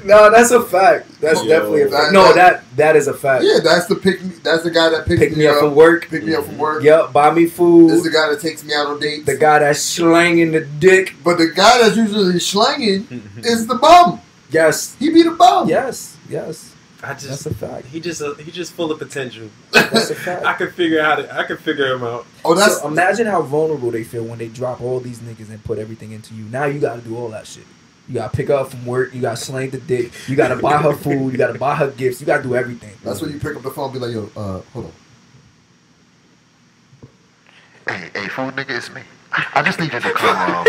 No, that's a fact. That's Yo, definitely a fact. That, no, that that is a fact. Yeah, that's the pick. Me, that's the guy that picks pick me, me up from work. Pick me up from work. Yep, buy me food. This is the guy that takes me out on dates. The guy that's slanging the dick. But the guy that's usually slanging is the bum. Yes, he be the bum. Yes, yes. I just that's a fact. He just uh, he just full of potential. That's a fact. I can figure out. It. I can figure him out. Oh, that's so imagine how vulnerable they feel when they drop all these niggas and put everything into you. Now you got to do all that shit. You gotta pick her up from work. You gotta slang the dick. You gotta buy her food. You gotta buy her gifts. You gotta do everything. That's when you pick up the phone and be like, yo, uh, hold on. Hey, hey, phone nigga, it's me. I just need you to come, um,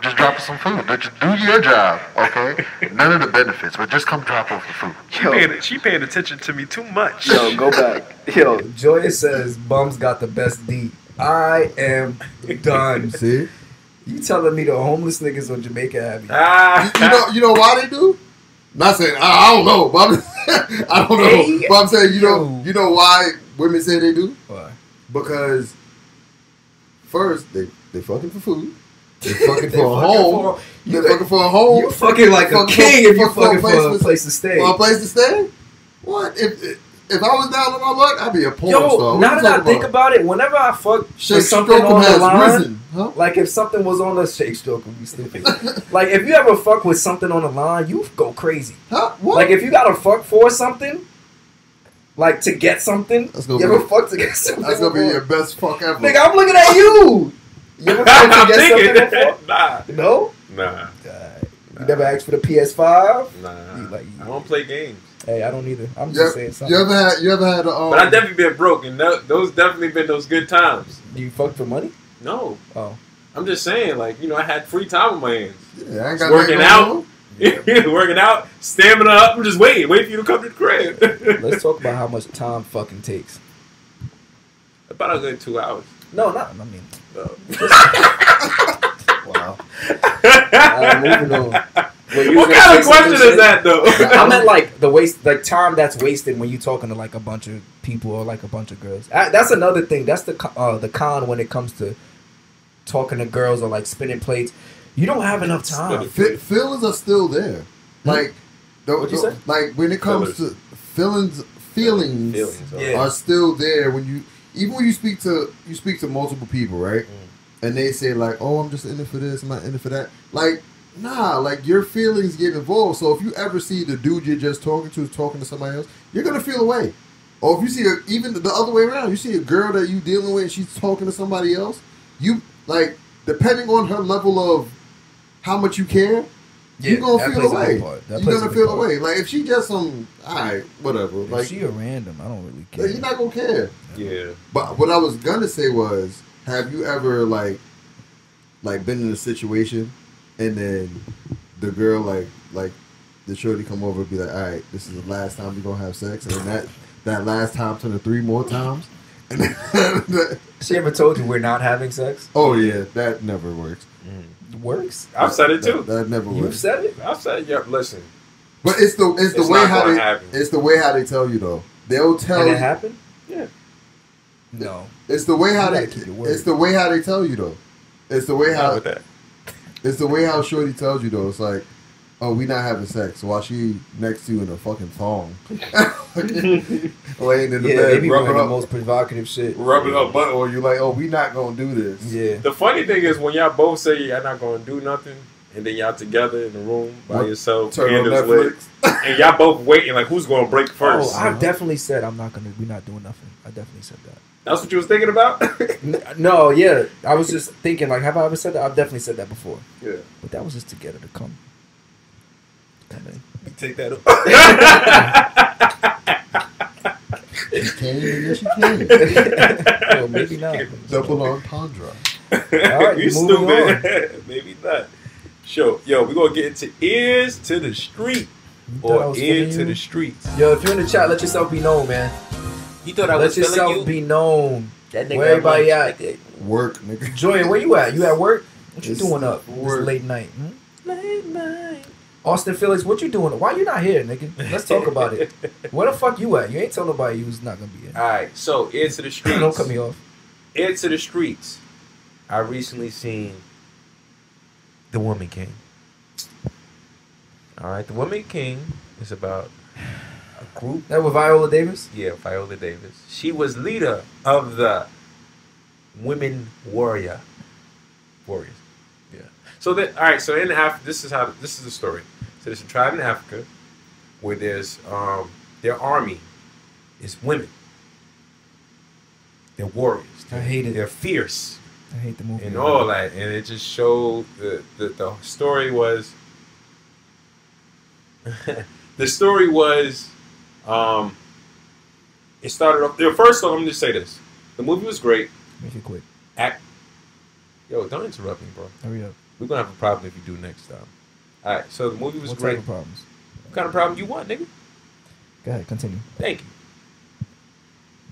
just drop us some food. Just do your job, okay? None of the benefits, but just come drop off the food. She, yo, paying, she paying attention to me too much. Yo, go back. Yo, Joya says, bums got the best D. I am done. See? You telling me the homeless niggas on Jamaica Avenue? Ah, you, you know, you know why they do? Not saying I, I don't know, but I'm just, I don't know. But I'm saying you know, you know why women say they do? Why? Because first they they fucking for food, they fucking they for a home, they fucking for a home. You fucking like a king if you fucking for a place to stay. For a place to stay? What if? if If I was down on my luck, I'd be a porn Yo, star. What now that I about? think about it, whenever I fuck Shake something on the line, risen, huh? like if something was on the Shake Stroke would be stupid. Like if you ever fuck with something on the line, you go crazy. Huh? What? Like if you gotta fuck for something, like to get something, you ever it. fuck to get something? That's gonna be your best fuck ever. Nigga, I'm looking at you. You ever fuck to get something before? Nah. No? Nah. God. nah. You never asked for the P S five? Nah. You like, you I don't play games. Hey, I don't either. I'm you just saying something. You ever had? You ever had a? Um, but I definitely been broke, and that, those definitely been those good times. You fucked for money? No. Oh, I'm just saying, like you know, I had free time on my hands. Yeah, I ain't got working out, yeah. working out, stamina up. I'm just waiting, waiting for you to come to the crib. Let's talk about how much time fucking takes. About a good two hours. No, not. I mean, no. Wow. I'm moving on. Wait, what kind of question is that, though? I meant like the waste, like time that's wasted when you're talking to like a bunch of people or like a bunch of girls. I, that's another thing. That's the uh, the con when it comes to talking to girls or like spinning plates. You don't have enough time. F- feelings are still there. Like, hmm? the, the, like when it comes Fillers. to feelings, feelings, feelings are, yeah. are still there. When you even when you speak to you speak to multiple people, right? Mm. And they say like, "Oh, I'm just in it for this. I'm not in it for that." Like. Nah, like your feelings get involved. So if you ever see the dude you're just talking to talking to somebody else, you're gonna feel away. Or if you see a, even the other way around, you see a girl that you dealing with, and she's talking to somebody else. You like depending on her level of how much you care, yeah, you're gonna feel away. You're gonna feel part. away. Like if she just some, all right, whatever. If like she a random, I don't really care. You're not gonna care. Yeah. But what I was gonna say was, have you ever like, like been in a situation? And then the girl like like the shorty come over and be like, all right, this is the last time we gonna have sex, and then that that last time turned to three more times. And then, she ever told you we're not having sex? Oh yeah, that never works. Mm. Works? I've that, said it too. That, that never works. You've said it. I've said it. Yep. Listen, but it's the it's, it's the way how they happen. It's the way how they tell you though. They'll tell. Can it happen? Yeah. No. It's the way how they. It's the way how they tell you though. It's the way how. That. It's the way how shorty tells you though. It's like, oh, we not having sex while she next to you in a fucking thong, laying in the yeah, bed, be rubbing up the most provocative shit, rubbing yeah. up butt, or you like, oh, we not gonna do this. Yeah. The funny thing is when y'all both say y'all not gonna do nothing, and then y'all together in the room by what? yourself, turn on Netflix, and y'all both waiting like who's gonna break first. Oh, I uh-huh. definitely said I'm not gonna. We not doing nothing. I definitely said that. That's what you was thinking about? No, yeah, I was just thinking like, have I ever said that? I've definitely said that before. Yeah, but that was just together to come. You take that up. You can, yes you can. Well, maybe not. Double entendre. All right, you stupid. Maybe not. Sure. Yo, we're gonna get into ears to the street. Or ear to the streets. Yo, if you're in the chat, let yourself be known, man. You thought I was feeling you? Let yourself be known. That nigga. Where everybody at? Work, nigga. Joy, where you at? You at work? What you doing up? It's late night. Hmm? Late night. Austin Felix, what you doing? Why you not here, nigga? Let's talk about it. Where the fuck you at? You ain't telling nobody you was not going to be here. All right, so ear to the streets. Don't cut me off. Ear to the streets. I recently seen The Woman King. All right, The Woman King is about a group. That with Viola Davis? Yeah, Viola Davis. She was leader of the Women Warrior. Warriors. Yeah. So, that, all right, so in Africa, this is how, this is the story. So there's a tribe in Africa where there's um, their army is women. They're warriors. They're, I hate it. They're fierce. I hate the movie. And all that. And it just showed the, the, the story was the story was um, it started off. First of all, let me just say this. The movie was great. Make it quick. Act, yo, don't interrupt me, bro. Hurry up. We're going to have a problem if you do next time. All right, so the movie was what great. What type of problems? What kind of problem you want, nigga? Go ahead, continue. Thank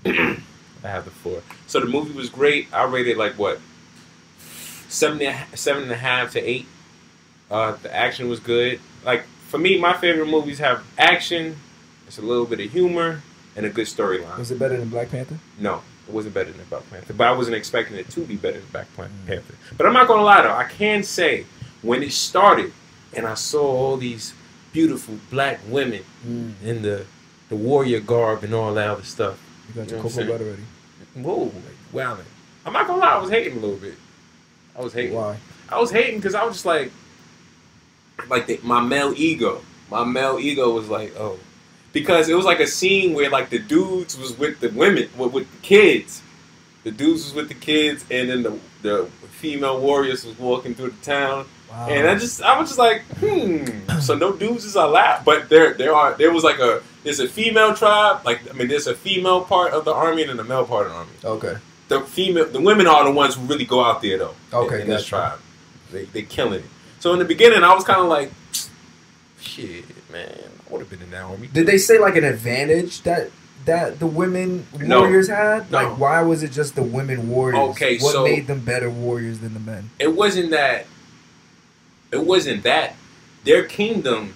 you. I have the floor. So the movie was great. I rated like what? Seven, seven and a half to eight. Uh, the action was good. Like, for me, my favorite movies have action, it's a little bit of humor, and a good storyline. Was it better than Black Panther? No, it wasn't better than Black Panther. But I wasn't expecting it to be better than Black Panther. But I'm not going to lie, though. I can say, when it started, and I saw all these beautiful black women mm. in the, the warrior garb and all that other stuff. You got you your cocoa butter ready. Whoa, wow. I'm not going to lie, I was hating a little bit. I was hating. Why? I was hating because I was just like, like the, my male ego. My male ego was like, oh. Because it was like a scene where like the dudes was with the women, with, with the kids. The dudes was with the kids and then the, the female warriors was walking through the town. Wow. And I just, I was just like, hmm. So no dudes is allowed, but there, there are. There was like a, there's a female tribe. Like, I mean, there's a female part of the army and then a male part of the army. Okay. The female, the women are the ones who really go out there though. Okay. In, in that tribe, they they killing it. So in the beginning, I was kind of like, shit, man, I would have been in that army. Did they say like an advantage that that the women warriors no. had? No. Like, why was it just the women warriors? Okay. What so made them better warriors than the men? It wasn't that. It wasn't that. Their kingdom,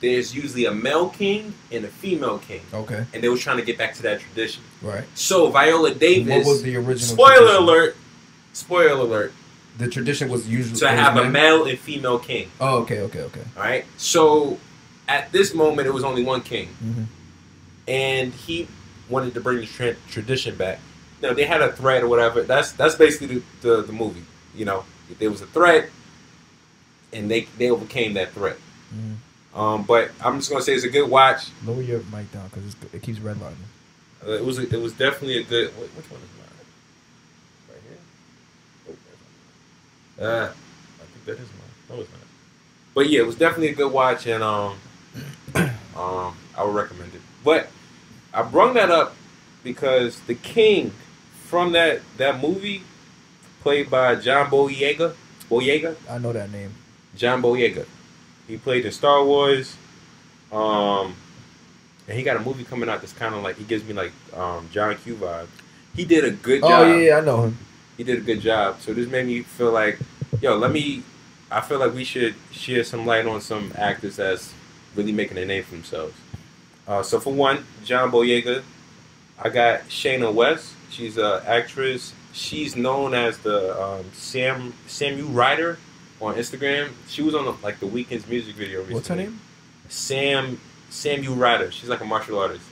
there's usually a male king and a female king. Okay. And they were trying to get back to that tradition. Right. So Viola Davis. What was the original Spoiler tradition? alert. Spoiler alert. The tradition was usually to have a male and female king. Oh, okay, okay, okay. All right. So at this moment, it was only one king. Mm-hmm. And he wanted to bring the tra- tradition back. Now, they had a threat or whatever. That's that's basically the, the, the movie. You know, if there was a threat. And they, they overcame that threat. Mm. Um, but I'm just gonna say it's a good watch. Lower your mic down because it keeps redlining. Uh, it was a, it was definitely a good. Wait, which one is mine? Right here. Oh, uh, I think that is mine. No, it's not. But yeah, it was definitely a good watch, and um, um, I would recommend it. But I brung that up because the king from that that movie, played by John Boyega. Boyega. I know that name. John Boyega. He played in Star Wars. Um, and he got a movie coming out that's kind of like, he gives me like um, John Q vibe. He did a good job. Oh, yeah, I know him. He did a good job. So this made me feel like, yo, let me, I feel like we should shed some light on some actors that's really making a name for themselves. Uh, so for one, John Boyega. I got Shayna West. She's an actress. She's known as the um, Sam Samuel Rider on Instagram. She was on the, like the Weeknd's music video recently. What's her name? Sam Samuel Rider. She's like a martial artist.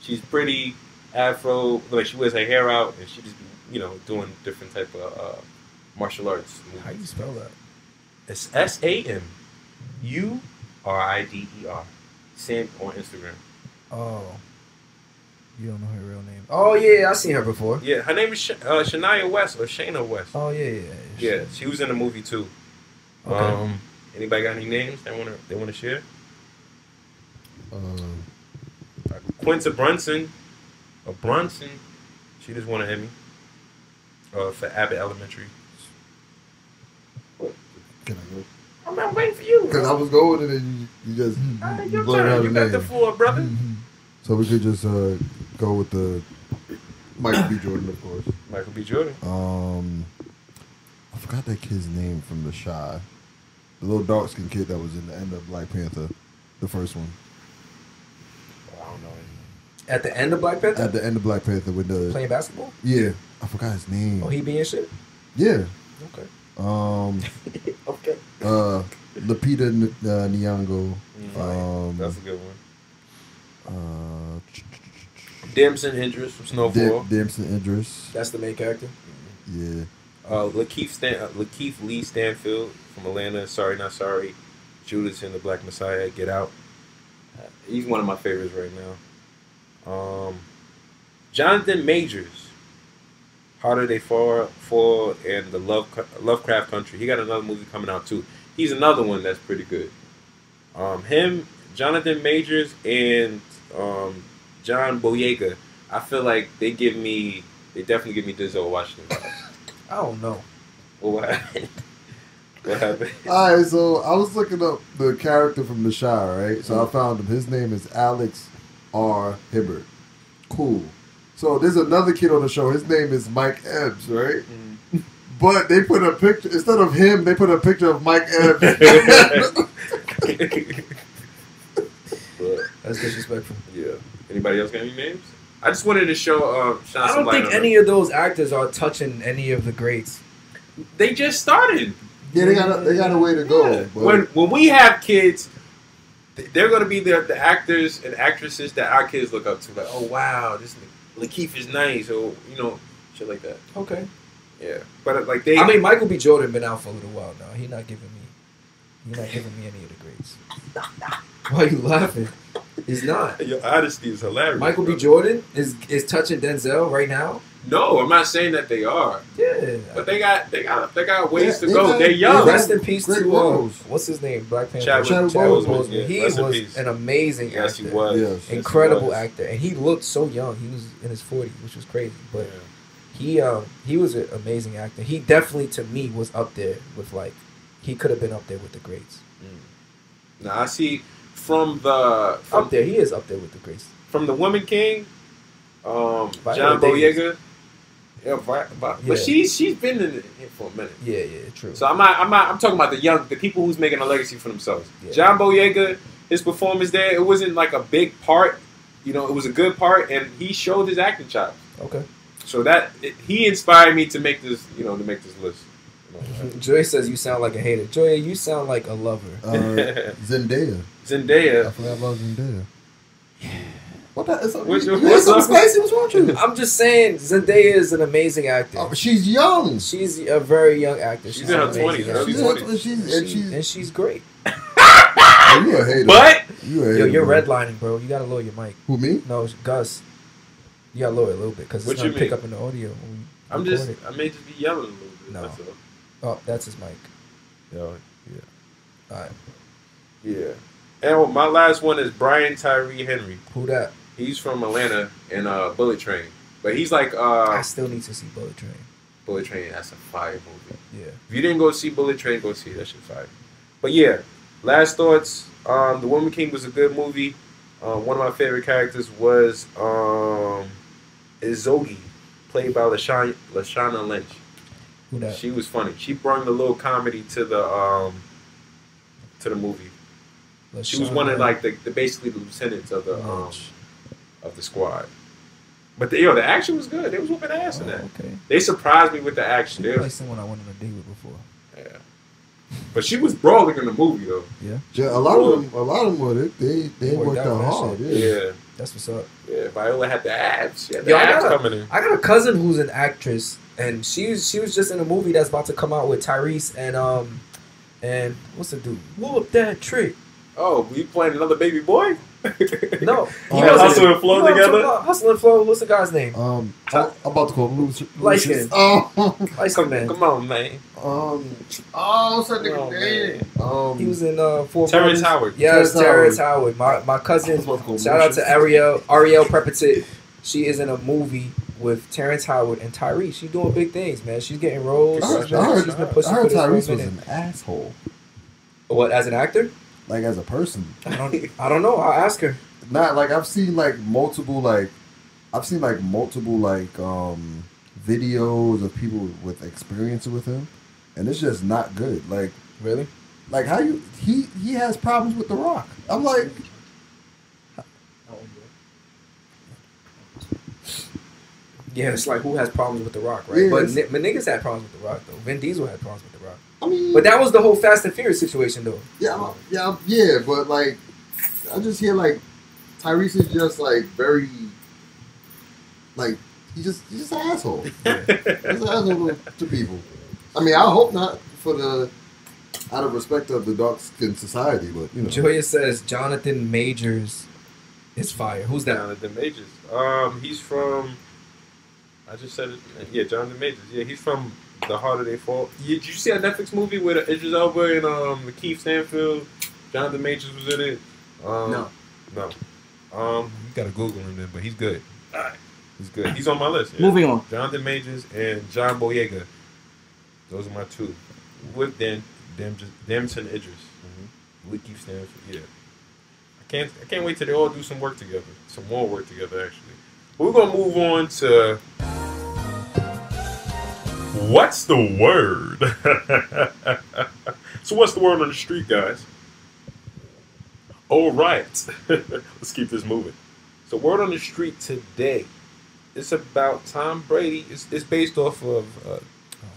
She's pretty afro. Like she wears her hair out, and she just you know doing different type of uh, martial arts movies. How do you spell that? It's S A M U R I D E R. Sam on Instagram. Oh. You don't know her real name. Oh, yeah, I've seen her before. Yeah, her name is Sh uh, Shania West or Shayna West. Oh, yeah, yeah. Yeah, yeah she was in a movie, too. Okay. Um, anybody got any names they want to they wanna share? Um, Quinta Brunson. Or Brunson. She just won an Emmy. Uh, for Abbott Elementary. What? Can I go? I'm not waiting for you. Because I was going and you, you just... Uh, your turn. You got name. The floor, brother. Mm-hmm. So we could just uh, go with the Michael B. Jordan, of course. Michael B. Jordan. Um, I forgot that kid's name from The Chi. The little dark-skinned kid that was in the end of Black Panther. The first one. Well, I don't know anything. At the end of Black Panther? At the end of Black Panther. With the playing basketball? Yeah. I forgot his name. Oh, he being shit? Yeah. Okay. Um, okay. Uh, Lupita N uh, Nyong'o. Mm-hmm. um, That's a good one. Uh, Damson Idris from Snowfall. D Damson Idris. That's the main character. Yeah. Uh, Lakeith Stan uh, Lakeith Lee Stanfield from Atlanta. Sorry, Not Sorry. Judas and the Black Messiah. Get Out. Uh, he's one of my favorites right now. Um, Jonathan Majors. Harder They Fall, Fall, and the Love Lovecraft Country. He got another movie coming out too. He's another one that's pretty good. Um, him. Jonathan Majors and um, John Boyega, I feel like they give me, they definitely give me Denzel Washington. I don't know. What happened? What happened? All right, so I was looking up the character from The Chi, right? So I found him. His name is Alex R. Hibbert. Cool. So there's another kid on the show. His name is Mike Epps, right? Mm-hmm. But they put a picture, instead of him, they put a picture of Mike Epps. That's disrespectful. Yeah. Anybody else got any names? I just wanted to show. Uh, shine I don't think on any them. Of those actors are touching any of the greats. They just started. Yeah, they got a, they got a way to go. Yeah. When when we have kids, they're going to be the, the actors and actresses that our kids look up to. Like, oh wow, this Lakeith is nice, or you know, shit like that. Okay. Yeah, but like they. I mean, Michael B. Jordan been out for a little while now. He's not giving me. He's not giving me any of the greats. Why are you laughing? He's not. Your honesty is hilarious. Michael B. Bro. Jordan is is touching Denzel right now. No, I'm not saying that they are. Yeah, but they got they got they got ways yeah, to go. Got, They're young. Rest in peace Greg to Rose. What's his name? Black Panther. Chadwick Boseman. Yeah. He rest was an amazing yes, actor. Yes, he was. Yes, incredible yes, he was. Actor, and he looked so young. He was in his forties, which was crazy. But yeah. he um he was an amazing actor. He definitely to me was up there with like he could have been up there with the greats. Mm. Now I see. From the from, up there, he is up there with the greats. From The Woman King, um, John Boyega, yeah, Vi Vi yeah. But she's she's been in it for a minute. Yeah, yeah, true. So I'm not, I'm not, I'm talking about the young, the people who's making a legacy for themselves. Yeah. John Boyega, his performance there, it wasn't like a big part, you know, it was a good part, and he showed his acting chops. Okay. So that it, he inspired me to make this, you know, to make this list. Joy says you sound like a hater. Joy, you sound like a lover. Uh, Zendaya. Zendaya. I forgot about Zendaya. Yeah. What the? Is, what's you, what's some space? What's wrong with you? I'm just saying Zendaya is an amazing actor. Oh, she's young. She's a very young actor. She's, she's in her twenties. She's, she's, she's, and, she's, and she's great. Oh, you a hater. But you a hater, yo, you're bro. Redlining, bro. You gotta lower your mic. Who me? No, Gus. You gotta lower it a little bit because it's gonna pick up in the audio. I'm just. It. I may just be yelling a little bit. No. Myself. Oh, that's his mic. Yo, yeah. All right. Yeah. And my last one is Brian Tyree Henry. Who that? He's from Atlanta and uh, Bullet Train. But he's like... Uh, I still need to see Bullet Train. Bullet Train, that's a fire movie. Yeah. If you didn't go see Bullet Train, go see it. That shit's fire. But yeah, Last thoughts. Um, The Woman King was a good movie. Uh, one of my favorite characters was um, Izogi, played by Lashana, Lashana Lynch. Who that? She was funny. She brought the little comedy to the um, to the movie. Lashana she was one of like the, the basically the lieutenants of the um, of the squad. But the, yo, the action was good. They was whooping ass oh, in that. Okay. They surprised me with the action. They was someone I wanted to date with before. Yeah. But she was brawling in the movie though. Yeah, yeah a lot of them, a lot of them were they they worked out hard. Yeah. yeah, that's what's up. Yeah, Viola had the abs. She had the Yo, abs I got a, coming in. I got a cousin who's an actress, and she she was just in a movie that's about to come out with Tyrese and um and what's the dude? Whoop that trick! Oh, we playing another baby boy? No, um, Hustle and Flow together. Hustle and Flow. What's the guy's name? Um, I'm about to call him. Light-skinned. Oh, Light-skinned man. Come on, man. Um, oh, what's that nigga name? Um, he was in uh, Four Terrence Brothers. Howard. Yes, Terrence Howard. Howard. My my cousin. Shout out to Ariel. Ariel Prepetit. She is in a movie with Terrence Howard and Tyrese. She's doing big things, man. She's getting roles. I heard, I heard, She's been pushing I heard Tyrese was minute. an asshole. What, as an actor? Like as a person, I don't. I don't know. I'll ask her. Not like I've seen like multiple like, I've seen like multiple like um, videos of people with experience with him, and it's just not good. Like really, like how you he he has problems with The Rock. I'm like, yeah, it's like who has problems with The Rock, right? Yeah, but n- my niggas had problems with The Rock though. Vin Diesel had problems with The Rock. I mean, but that was the whole Fast and Furious situation, though. Yeah, yeah, yeah. But like, I just hear like Tyrese is just like very, like he just he's just an asshole. Yeah. He's an asshole to people. I mean, I hope not for the out of respect of the dark skin society, but you know. Joya says Jonathan Majors is fire. Who's that? Jonathan Majors. Um, he's from. I just said it. Yeah, Jonathan Majors. Yeah, he's from. The Harder They Fall. Did you see that Netflix movie with Idris Elba and um, Lakeith Stanfield? Jonathan Majors was in it. Um, no, no. Um, you gotta Google him then, but he's good. All right. He's good. He's on my list. Yeah. Moving on. Jonathan Majors and John Boyega. Those are my two. With Dan, Dem, Damson Idris, mm-hmm. Lakeith Stanfield. Yeah. I can't. I can't wait till they all do some work together. Some more work together, actually. We're gonna move on to. What's the word? So what's the word on the street, guys? All right. Let's keep this moving. So word on the street today. It's about Tom Brady. It's, it's based off of... Uh, oh,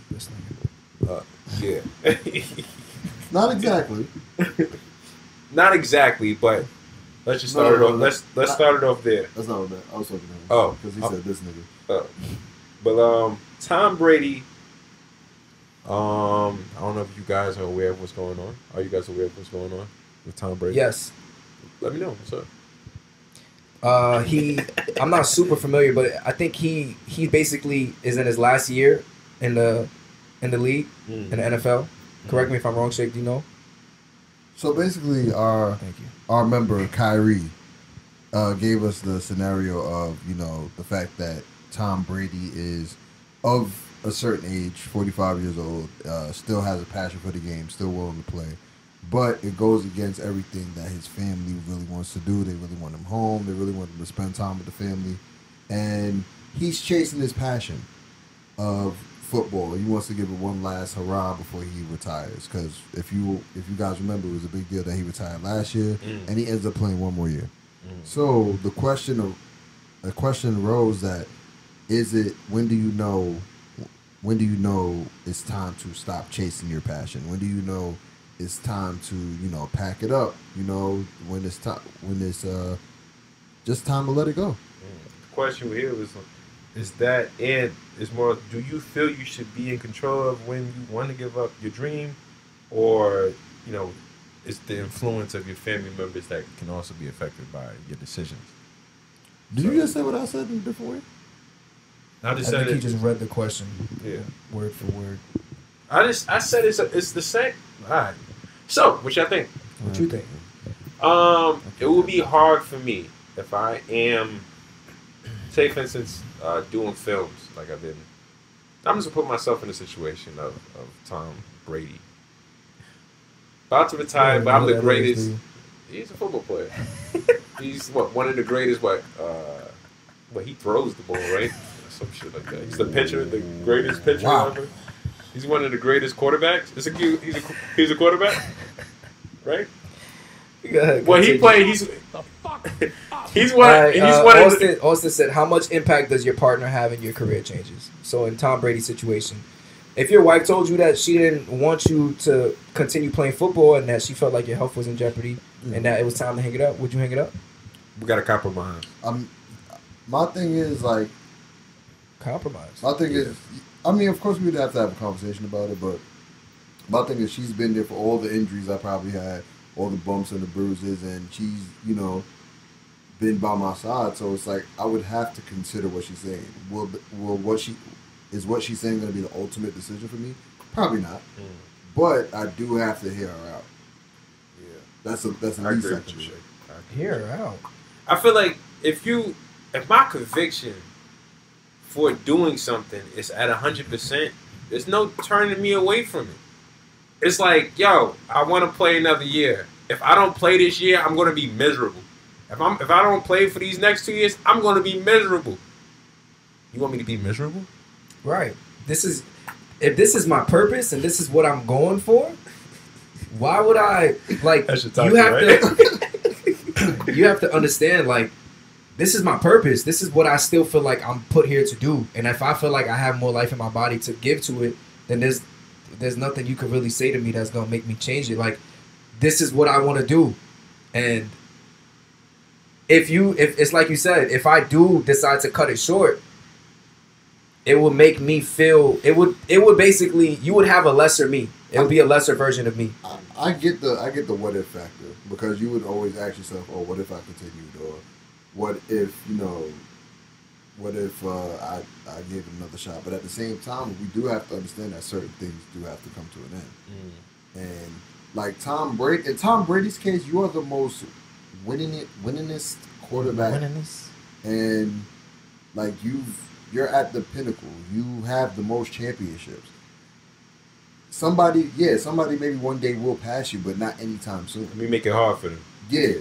this thing. Uh, yeah. Not exactly. Not exactly, but let's just start no, it off. No, let's let's not, start it off there. That's not what that. I was talking about. Oh. Because he oh. said this nigga. Oh. But um, Tom Brady, um, I don't know if you guys are aware of what's going on. Are you guys aware of what's going on with Tom Brady? Yes. Let me know. What's up? Uh, he, I'm not super familiar, but I think he, he basically is in his last year in the in the league, mm. in the N F L. Correct mm. me if I'm wrong, Shake. Do you know? So basically our, Thank you. our member, Kyrie, uh, gave us the scenario of, you know, the fact that Tom Brady is of a certain age, forty-five years old, uh, still has a passion for the game, still willing to play. But it goes against everything that his family really wants to do. They really want him home. They really want him to spend time with the family. And he's chasing his passion of football. He wants to give it one last hurrah before he retires. Because if you if you guys remember, it was a big deal that he retired last year, mm. and he ends up playing one more year. Mm. So the question, of, the question arose that, Is it when do you know when do you know it's time to stop chasing your passion? When do you know it's time to, you know, pack it up? You know, when it's time when it's uh just time to let it go. The question here is is that and is more do you feel you should be in control of when you want to give up your dream, or, you know, it's the influence of your family members that can also be affected by your decisions? Did so, you just say what I said in a different way? I, just I think said he it. just read the question, yeah, word for word. I just I said it's a, it's the same. All right. So, what y'all think? What you think? Um, it would be hard for me if I am, say, for instance, uh, doing films like I've been. I'm just gonna put myself in a situation of, of Tom Brady. About to retire, but I'm the greatest. He's a football player. He's what one of the greatest. What? Uh, but he throws the ball, right? Some shit like that. He's the pitcher, the greatest pitcher wow. ever. He's one of the greatest quarterbacks. Is a he's a he's a quarterback, right? Ahead, well, he played. He's he's one. Right, he's uh, one Austin, of the, Austin said, "How much impact does your partner have in your career changes?" So in Tom Brady's situation, if your wife told you that she didn't want you to continue playing football and that she felt like your health was in jeopardy mm. and that it was time to hang it up, would you hang it up? We got to compromise. Um, my thing is like compromise. My thing yeah. is, I mean, of course we'd have to have a conversation about it, but my thing is she's been there for all the injuries I probably had. All the bumps and the bruises, and she's, you know, been by my side. So it's like I would have to consider what she's saying. Will, will what she is what she's saying going to be the ultimate decision for me? Probably not. Mm. But I do have to hear her out. Yeah, that's a that's an easy thing. Hear her out. I feel like if you if my conviction for doing something is at a hundred percent, there's no turning me away from it. It's like, yo, I want to play another year. If I don't play this year, I'm going to be miserable. If I'm if I don't play for these next two years, I'm going to be miserable. You want me to be miserable? Right. This is if this is my purpose and this is what I'm going for, why would I like you have right? to you have to understand like this is my purpose. This is what I still feel like I'm put here to do. And if I feel like I have more life in my body to give to it, then there's There's nothing you can really say to me that's going to make me change it. Like, this is what I want to do. And if you, if it's like you said, if I do decide to cut it short, it will make me feel, it would, it would basically, you would have a lesser me. It would be a lesser version of me. I, I get the, I get the what if factor because you would always ask yourself, oh, what if I continued? Or what if, you know, What if uh, I, I gave it another shot? But at the same time, we do have to understand that certain things do have to come to an end. Mm. And like Tom Brady, in Tom Brady's case, you are the most winning, winningest quarterback. Winningest. And like you've, you're at the pinnacle. You have the most championships. Somebody, yeah, somebody maybe one day will pass you, but not anytime soon. We make it hard for them. Yeah.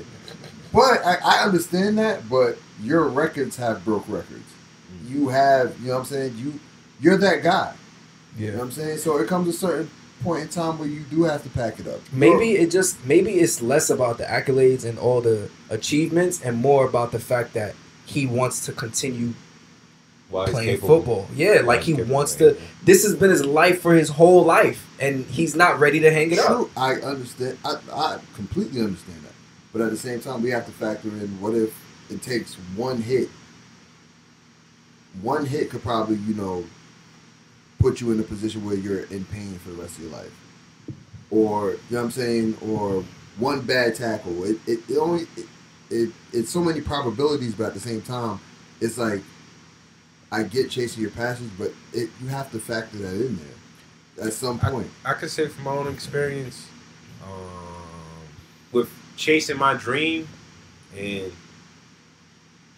But I, I understand that, but your records have broke records. You have, you know what I'm saying? You, you're that guy. Yeah. You know what I'm saying? So it comes a certain point in time where you do have to pack it up. Maybe you're, it just, maybe it's less about the accolades and all the achievements and more about the fact that he wants to continue playing football. Yeah, like he wants to, this has been his life for his whole life and he's not ready to hang it up. I understand. I, I completely understand that. But at the same time, we have to factor in what if it takes one hit. One hit could probably, you know, put you in a position where you're in pain for the rest of your life. Or, you know what I'm saying? Or one bad tackle. It it, it only, it, it it's so many probabilities, but at the same time, it's like, I get chasing your passions, but it you have to factor that in there at some point. I, I could say from my own experience, um, with chasing my dream and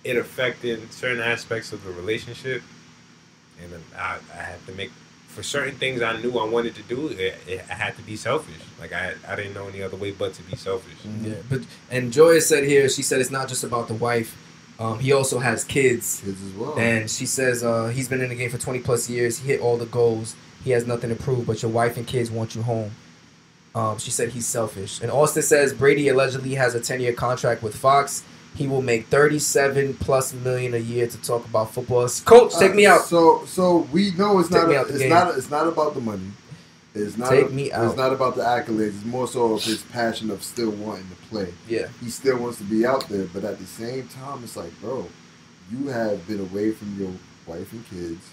it affected certain aspects of the relationship, and I, I had to make for certain things I knew I wanted to do. It, it, I had to be selfish. Like I, I didn't know any other way but to be selfish. Mm-hmm. Yeah, but and Joya said here, she said it's not just about the wife. Um, he also has kids. Kids as well. And she says uh, he's been in the game for twenty plus years. He hit all the goals. He has nothing to prove, but your wife and kids want you home. Um, she said he's selfish. And Austin says Brady allegedly has a ten-year contract with Fox. He will make thirty-seven plus million a year to talk about football. Coach, take uh, me out. So, so we know it's take not. A, it's game. not. A, it's not about the money. It's not. Take a, me out. It's not about the accolades. It's more so of his passion of still wanting to play. Yeah, he still wants to be out there, but at the same time, it's like, bro, you have been away from your wife and kids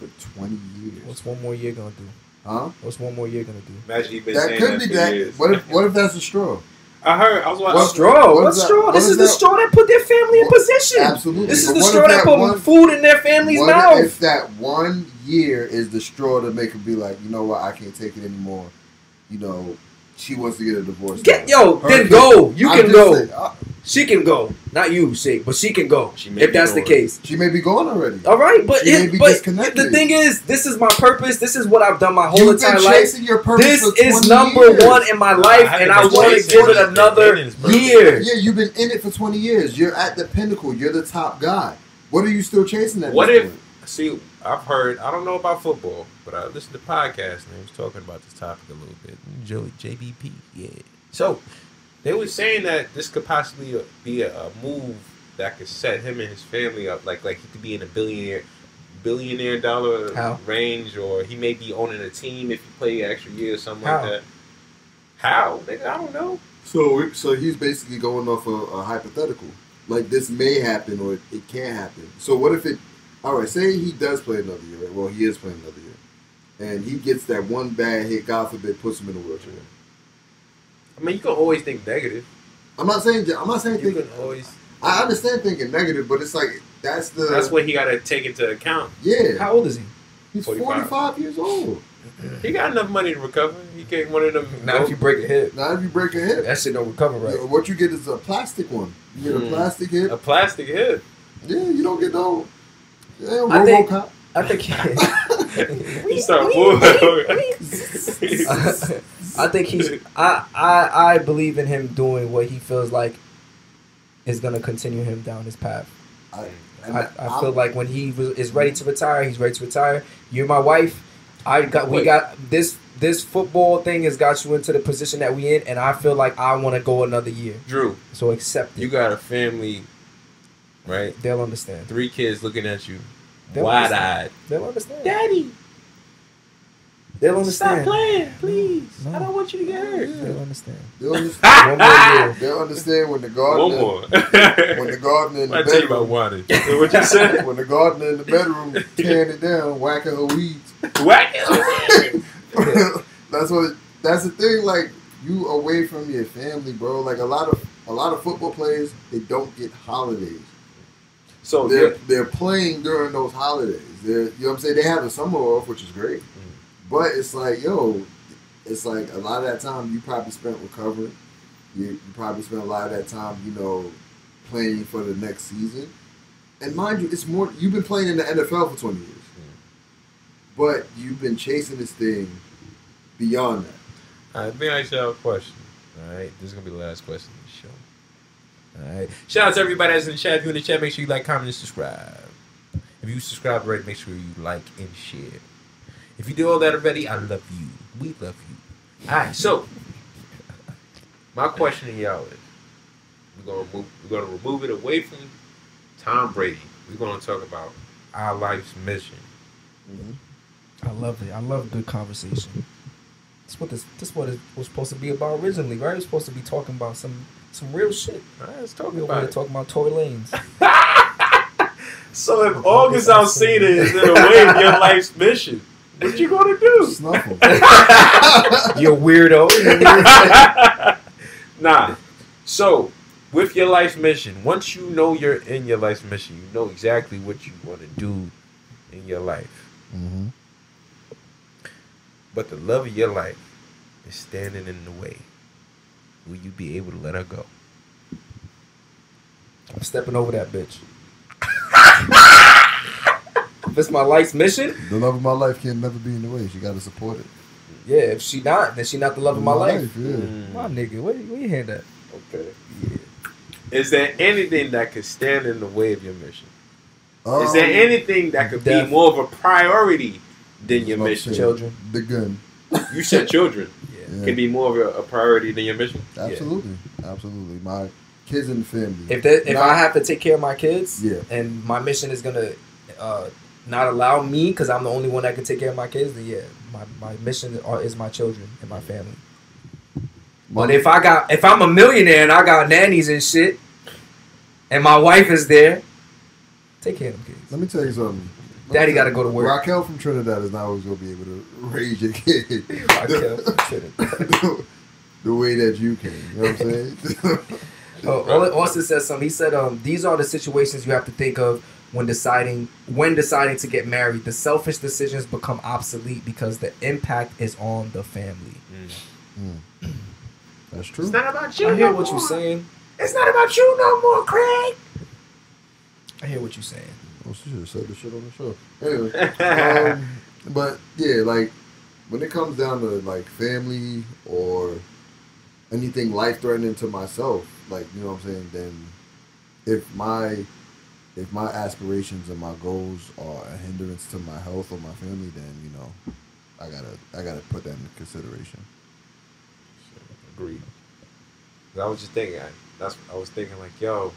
for twenty years. What's one more year gonna do? Huh? What's one more year gonna do? Imagine you've been that could be that. Years. What if? What if that's a straw? I heard. I was watching. What straw? What, what straw? That, this what is, is the straw that put their family in what, position. Absolutely. This is the straw that, that put one, food in their family's what mouth. If that one year is the straw to make them be like, you know what, I can't take it anymore. You know, she wants to get a divorce. Get now. yo, Her then kid, go. You I can go. Said, uh, She can go. Not you, Sig, but she can go she if that's going. the case. She may be gone already. All right, but, it, but the thing is, this is my purpose. This is what I've done my whole You've entire life. Your this is number years. one in my life, I and I want to give it another year. Yeah, you've been in it for twenty years. You're at the pinnacle. You're the top guy. What are you still chasing at What if, point? See, I've heard, I don't know about football, but I listened to podcasts, and they was talking about this topic a little bit. Joey, J B P, yeah. So, they were saying that this could possibly be a, a move that could set him and his family up. Like, like he could be in a billionaire billionaire dollar How? range, or he may be owning a team if he play an extra year or something How? like that. How? Nigga, I don't know. So, so he's basically going off a, a hypothetical. Like, this may happen, or it, it can't happen. So what if it... All right, say he does play another year. Right? Well, he is playing another year. And he gets that one bad hit, God forbid, puts him in a wheelchair. I mean, you can always think negative. I'm not saying... I'm not saying... You thinking, can always... I understand thinking negative, but it's like, that's the... That's what he got to take into account. Yeah. How old is he? He's forty-five, forty-five years old. He got enough money to recover. He can't one of them. Not go. if you break a hip. Not if you break a hip. That shit don't recover right. Yeah, what you get is a plastic one. You get mm. a plastic hip. A plastic hip. Yeah, you don't get no. Yeah, I think. Cop. I think. He start moving. I think he's. I, I I believe in him doing what he feels like is gonna continue him down his path. I I, I feel like when he is ready to retire, he's ready to retire. You're my wife. I got Wait. we got this this football thing has got you into the position that we in, and I feel like I want to go another year. Drew, so accept it. You got a family, right? They'll understand. Three kids looking at you, wide eyed. They'll understand, Daddy. They'll understand. Stop playing, please. No. I don't want you to get hurt. Yeah. They'll understand. They'll understand. One more year. They'll understand when the gardener. One more. When the gardener in the I bedroom. I tell you about water. What you said? When the gardener in the bedroom tearing it down, whacking her weeds. Whacking her weeds. That's what. That's the thing. Like, you away from your family, bro. Like a lot of a lot of football players, they don't get holidays. So they're yeah. they're playing during those holidays. They're, you know what I'm saying? They have a summer off, which is great. But it's like, yo, it's like a lot of that time you probably spent recovering. You, you probably spent a lot of that time, you know, playing for the next season. And mind you, it's more, you've been playing in the N F L for twenty years. But you've been chasing this thing beyond that. All right, may I shall have a question? All right, this is going to be the last question of the show. All right. Shout out to everybody that's in the chat. If you're in the chat, make sure you like, comment, and subscribe. If you subscribe already, make sure you like and share. If you do all that already, I love you. We love you. All right, so my question to y'all is: we're gonna move, we're gonna remove it away from Tom Brady. We're gonna talk about our life's mission. Mm-hmm. I love it. I love good conversation. That's what this. That's what it was supposed to be about originally, right? It was supposed to be talking about some some real shit. All right, let's talk we about it. Talking about Tory Lanez. So if August Alsina is in a way of your life's mission, what you gonna do? Snuffle. You weirdo. Nah. So, with your life's mission, once you know you're in your life's mission, you know exactly what you want to do in your life. Mm-hmm. But the love of your life is standing in the way. Will you be able to let her go? I'm stepping over that bitch. If it's my life's mission, the love of my life can never be in the way. She got to support it. Yeah, if she not, then she not the love of my, my life. life yeah. mm. My nigga, where, where you hear that? Okay. Yeah. Is there anything that could stand in the way of your mission? Um, Is there anything that could be more of a priority than your mission? Children. The gun. You said children. Yeah. Yeah. Can be more of a, a priority than your mission? Absolutely. Yeah. Absolutely. My kids and family. If that, if not, I have to take care of my kids, yeah. and my mission is going to... Uh, not allow me because I'm the only one that can take care of my kids, then yeah, my, my mission are, is my children and my family. But if I got if I'm a millionaire and I got nannies and shit and my wife is there, take care of them kids. Let me tell you something. Let Daddy got to go to work. Raquel from Trinidad is not always going to be able to raise your kid. Raquel from Trinidad. the, the way that you can. You know what I'm saying? Oh, Austin says something. He said, um, these are the situations you have to think of When deciding when deciding to get married. The selfish decisions become obsolete because the impact is on the family. Mm. Mm. That's true. It's not about you. I hear what you're saying. It's not about you no more, Craig. I hear what you're saying. Oh, she should have said this shit on the show. Anyway, um, but yeah, like when it comes down to like family or anything life-threatening to myself, like you know what I'm saying, then if my if my aspirations and my goals are a hindrance to my health or my family, then you know I gotta I gotta put that into consideration. Agree. I was just thinking. I, that's I was thinking like, yo,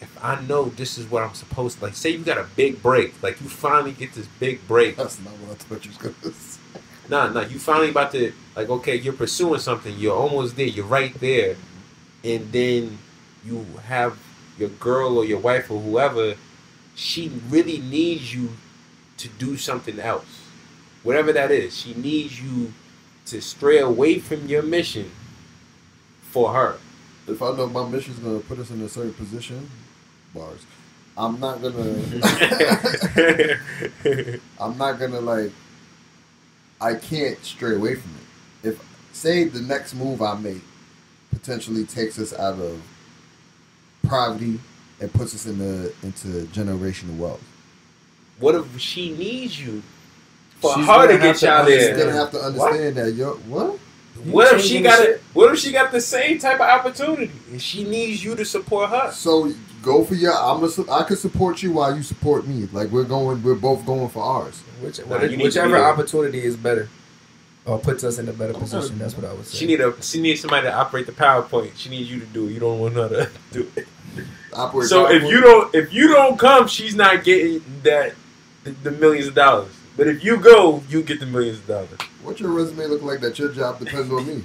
if I know this is what I'm supposed to, like, say you got a big break, like you finally get this big break. That's not what I thought you was gonna say. Nah, nah, you finally about to, like, okay, you're pursuing something, you're almost there, you're right there, and then you have your girl or your wife or whoever, she really needs you to do something else. Whatever that is, she needs you to stray away from your mission for her. If I know my mission's gonna put us in a certain position, bars, I'm not gonna I'm not gonna like I can't stray away from it. If say the next move I make potentially takes us out of poverty and puts us in the into generational wealth. What if she needs you for she's her to get y'all there? She's gonna have to understand what? that yo what? You what if she got it? What if she got the same type of opportunity and she needs you to support her? So go for your. I'm a, I could support you while you support me. Like we're going, we're both going for ours. Which, nah, what, whichever opportunity is better or puts us in a better position. That's what I would say. She need a. She needs somebody to operate the PowerPoint. She needs you to do it. You don't want her to do it. Operate so PowerPoint. if you don't, if you don't come, she's not getting that the, the millions of dollars. But if you go, you get the millions of dollars. What your resume look like that your job depends on me?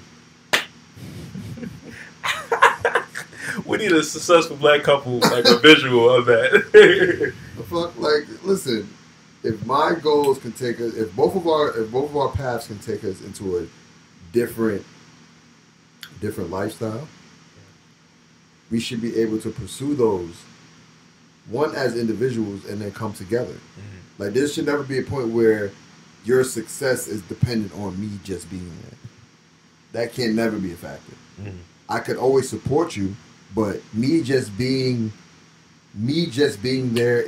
We need a successful black couple, like a visual of that. The fuck, like, listen, if my goals can take us, if both of our, if both of our paths can take us into a different, different lifestyle, we should be able to pursue those. One as individuals and then come together. Mm-hmm. Like this should never be a point where your success is dependent on me just being there. That can never be a factor. Mm-hmm. I could always support you, but me just being me just being there,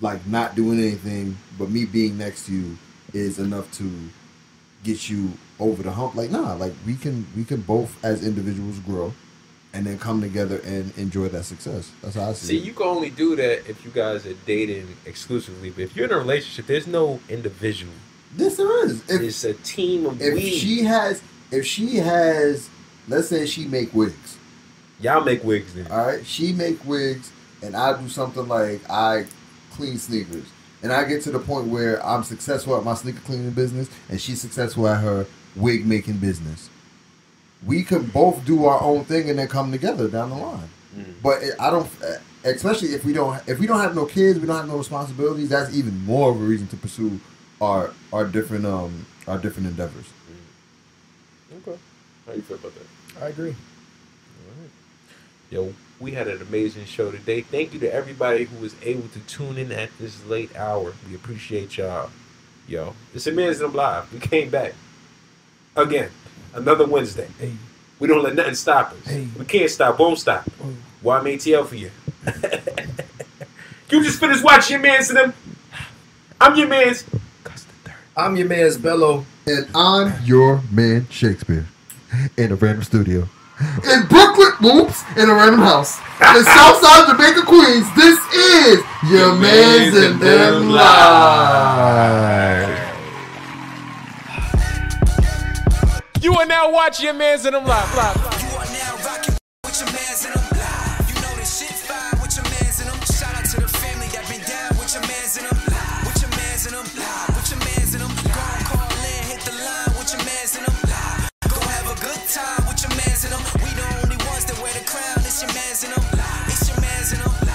like not doing anything, but me being next to you is enough to get you over the hump. Like nah, like we can we can both as individuals grow. And then come together and enjoy that success. That's how I see it. See, you can only do that if you guys are dating exclusively. But if you're in a relationship, there's no individual. Yes, there is. If, it's a team of if wigs. She has, if she has, let's say she make wigs. Y'all make wigs then. All right. She make wigs, and I do something like I clean sneakers. And I get to the point where I'm successful at my sneaker cleaning business, and she's successful at her wig making business. We could both do our own thing and then come together down the line. Mm-hmm. But I don't, especially if we don't, if we don't have no kids, we don't have no responsibilities. That's even more of a reason to pursue our our different um our different endeavors. Mm-hmm. Okay, how you feel about that? I agree. All right. Yo, we had an amazing show today. Thank you to everybody who was able to tune in at this late hour. We appreciate y'all. Yo, it's amazing. I'm live. We came back again. Another Wednesday. Hey. We don't let nothing stop us. Hey. We can't stop, won't stop. Hey. Why well, A T L for you? You just finished watching your man's to them. I'm your man's. I'm your man's Bello. And I'm your man Shakespeare. In a random studio. In Brooklyn, whoops, in a random house. In Southside Jamaica, Queens, this is your, your man's, man's and them live. You are now watching your man's in them live. Live, live. You are now rocking with your man's in them live. You know the shit's fine with your man's in them. Shout out to the family that been down with your man's in them live. With your man's in them live. With your man's in them live. Go and call in, hit the line with your man's in them live. Go have a good time with your man's in them. We the only ones that wear the crown. It's your man's in them live. It's your man's in them live.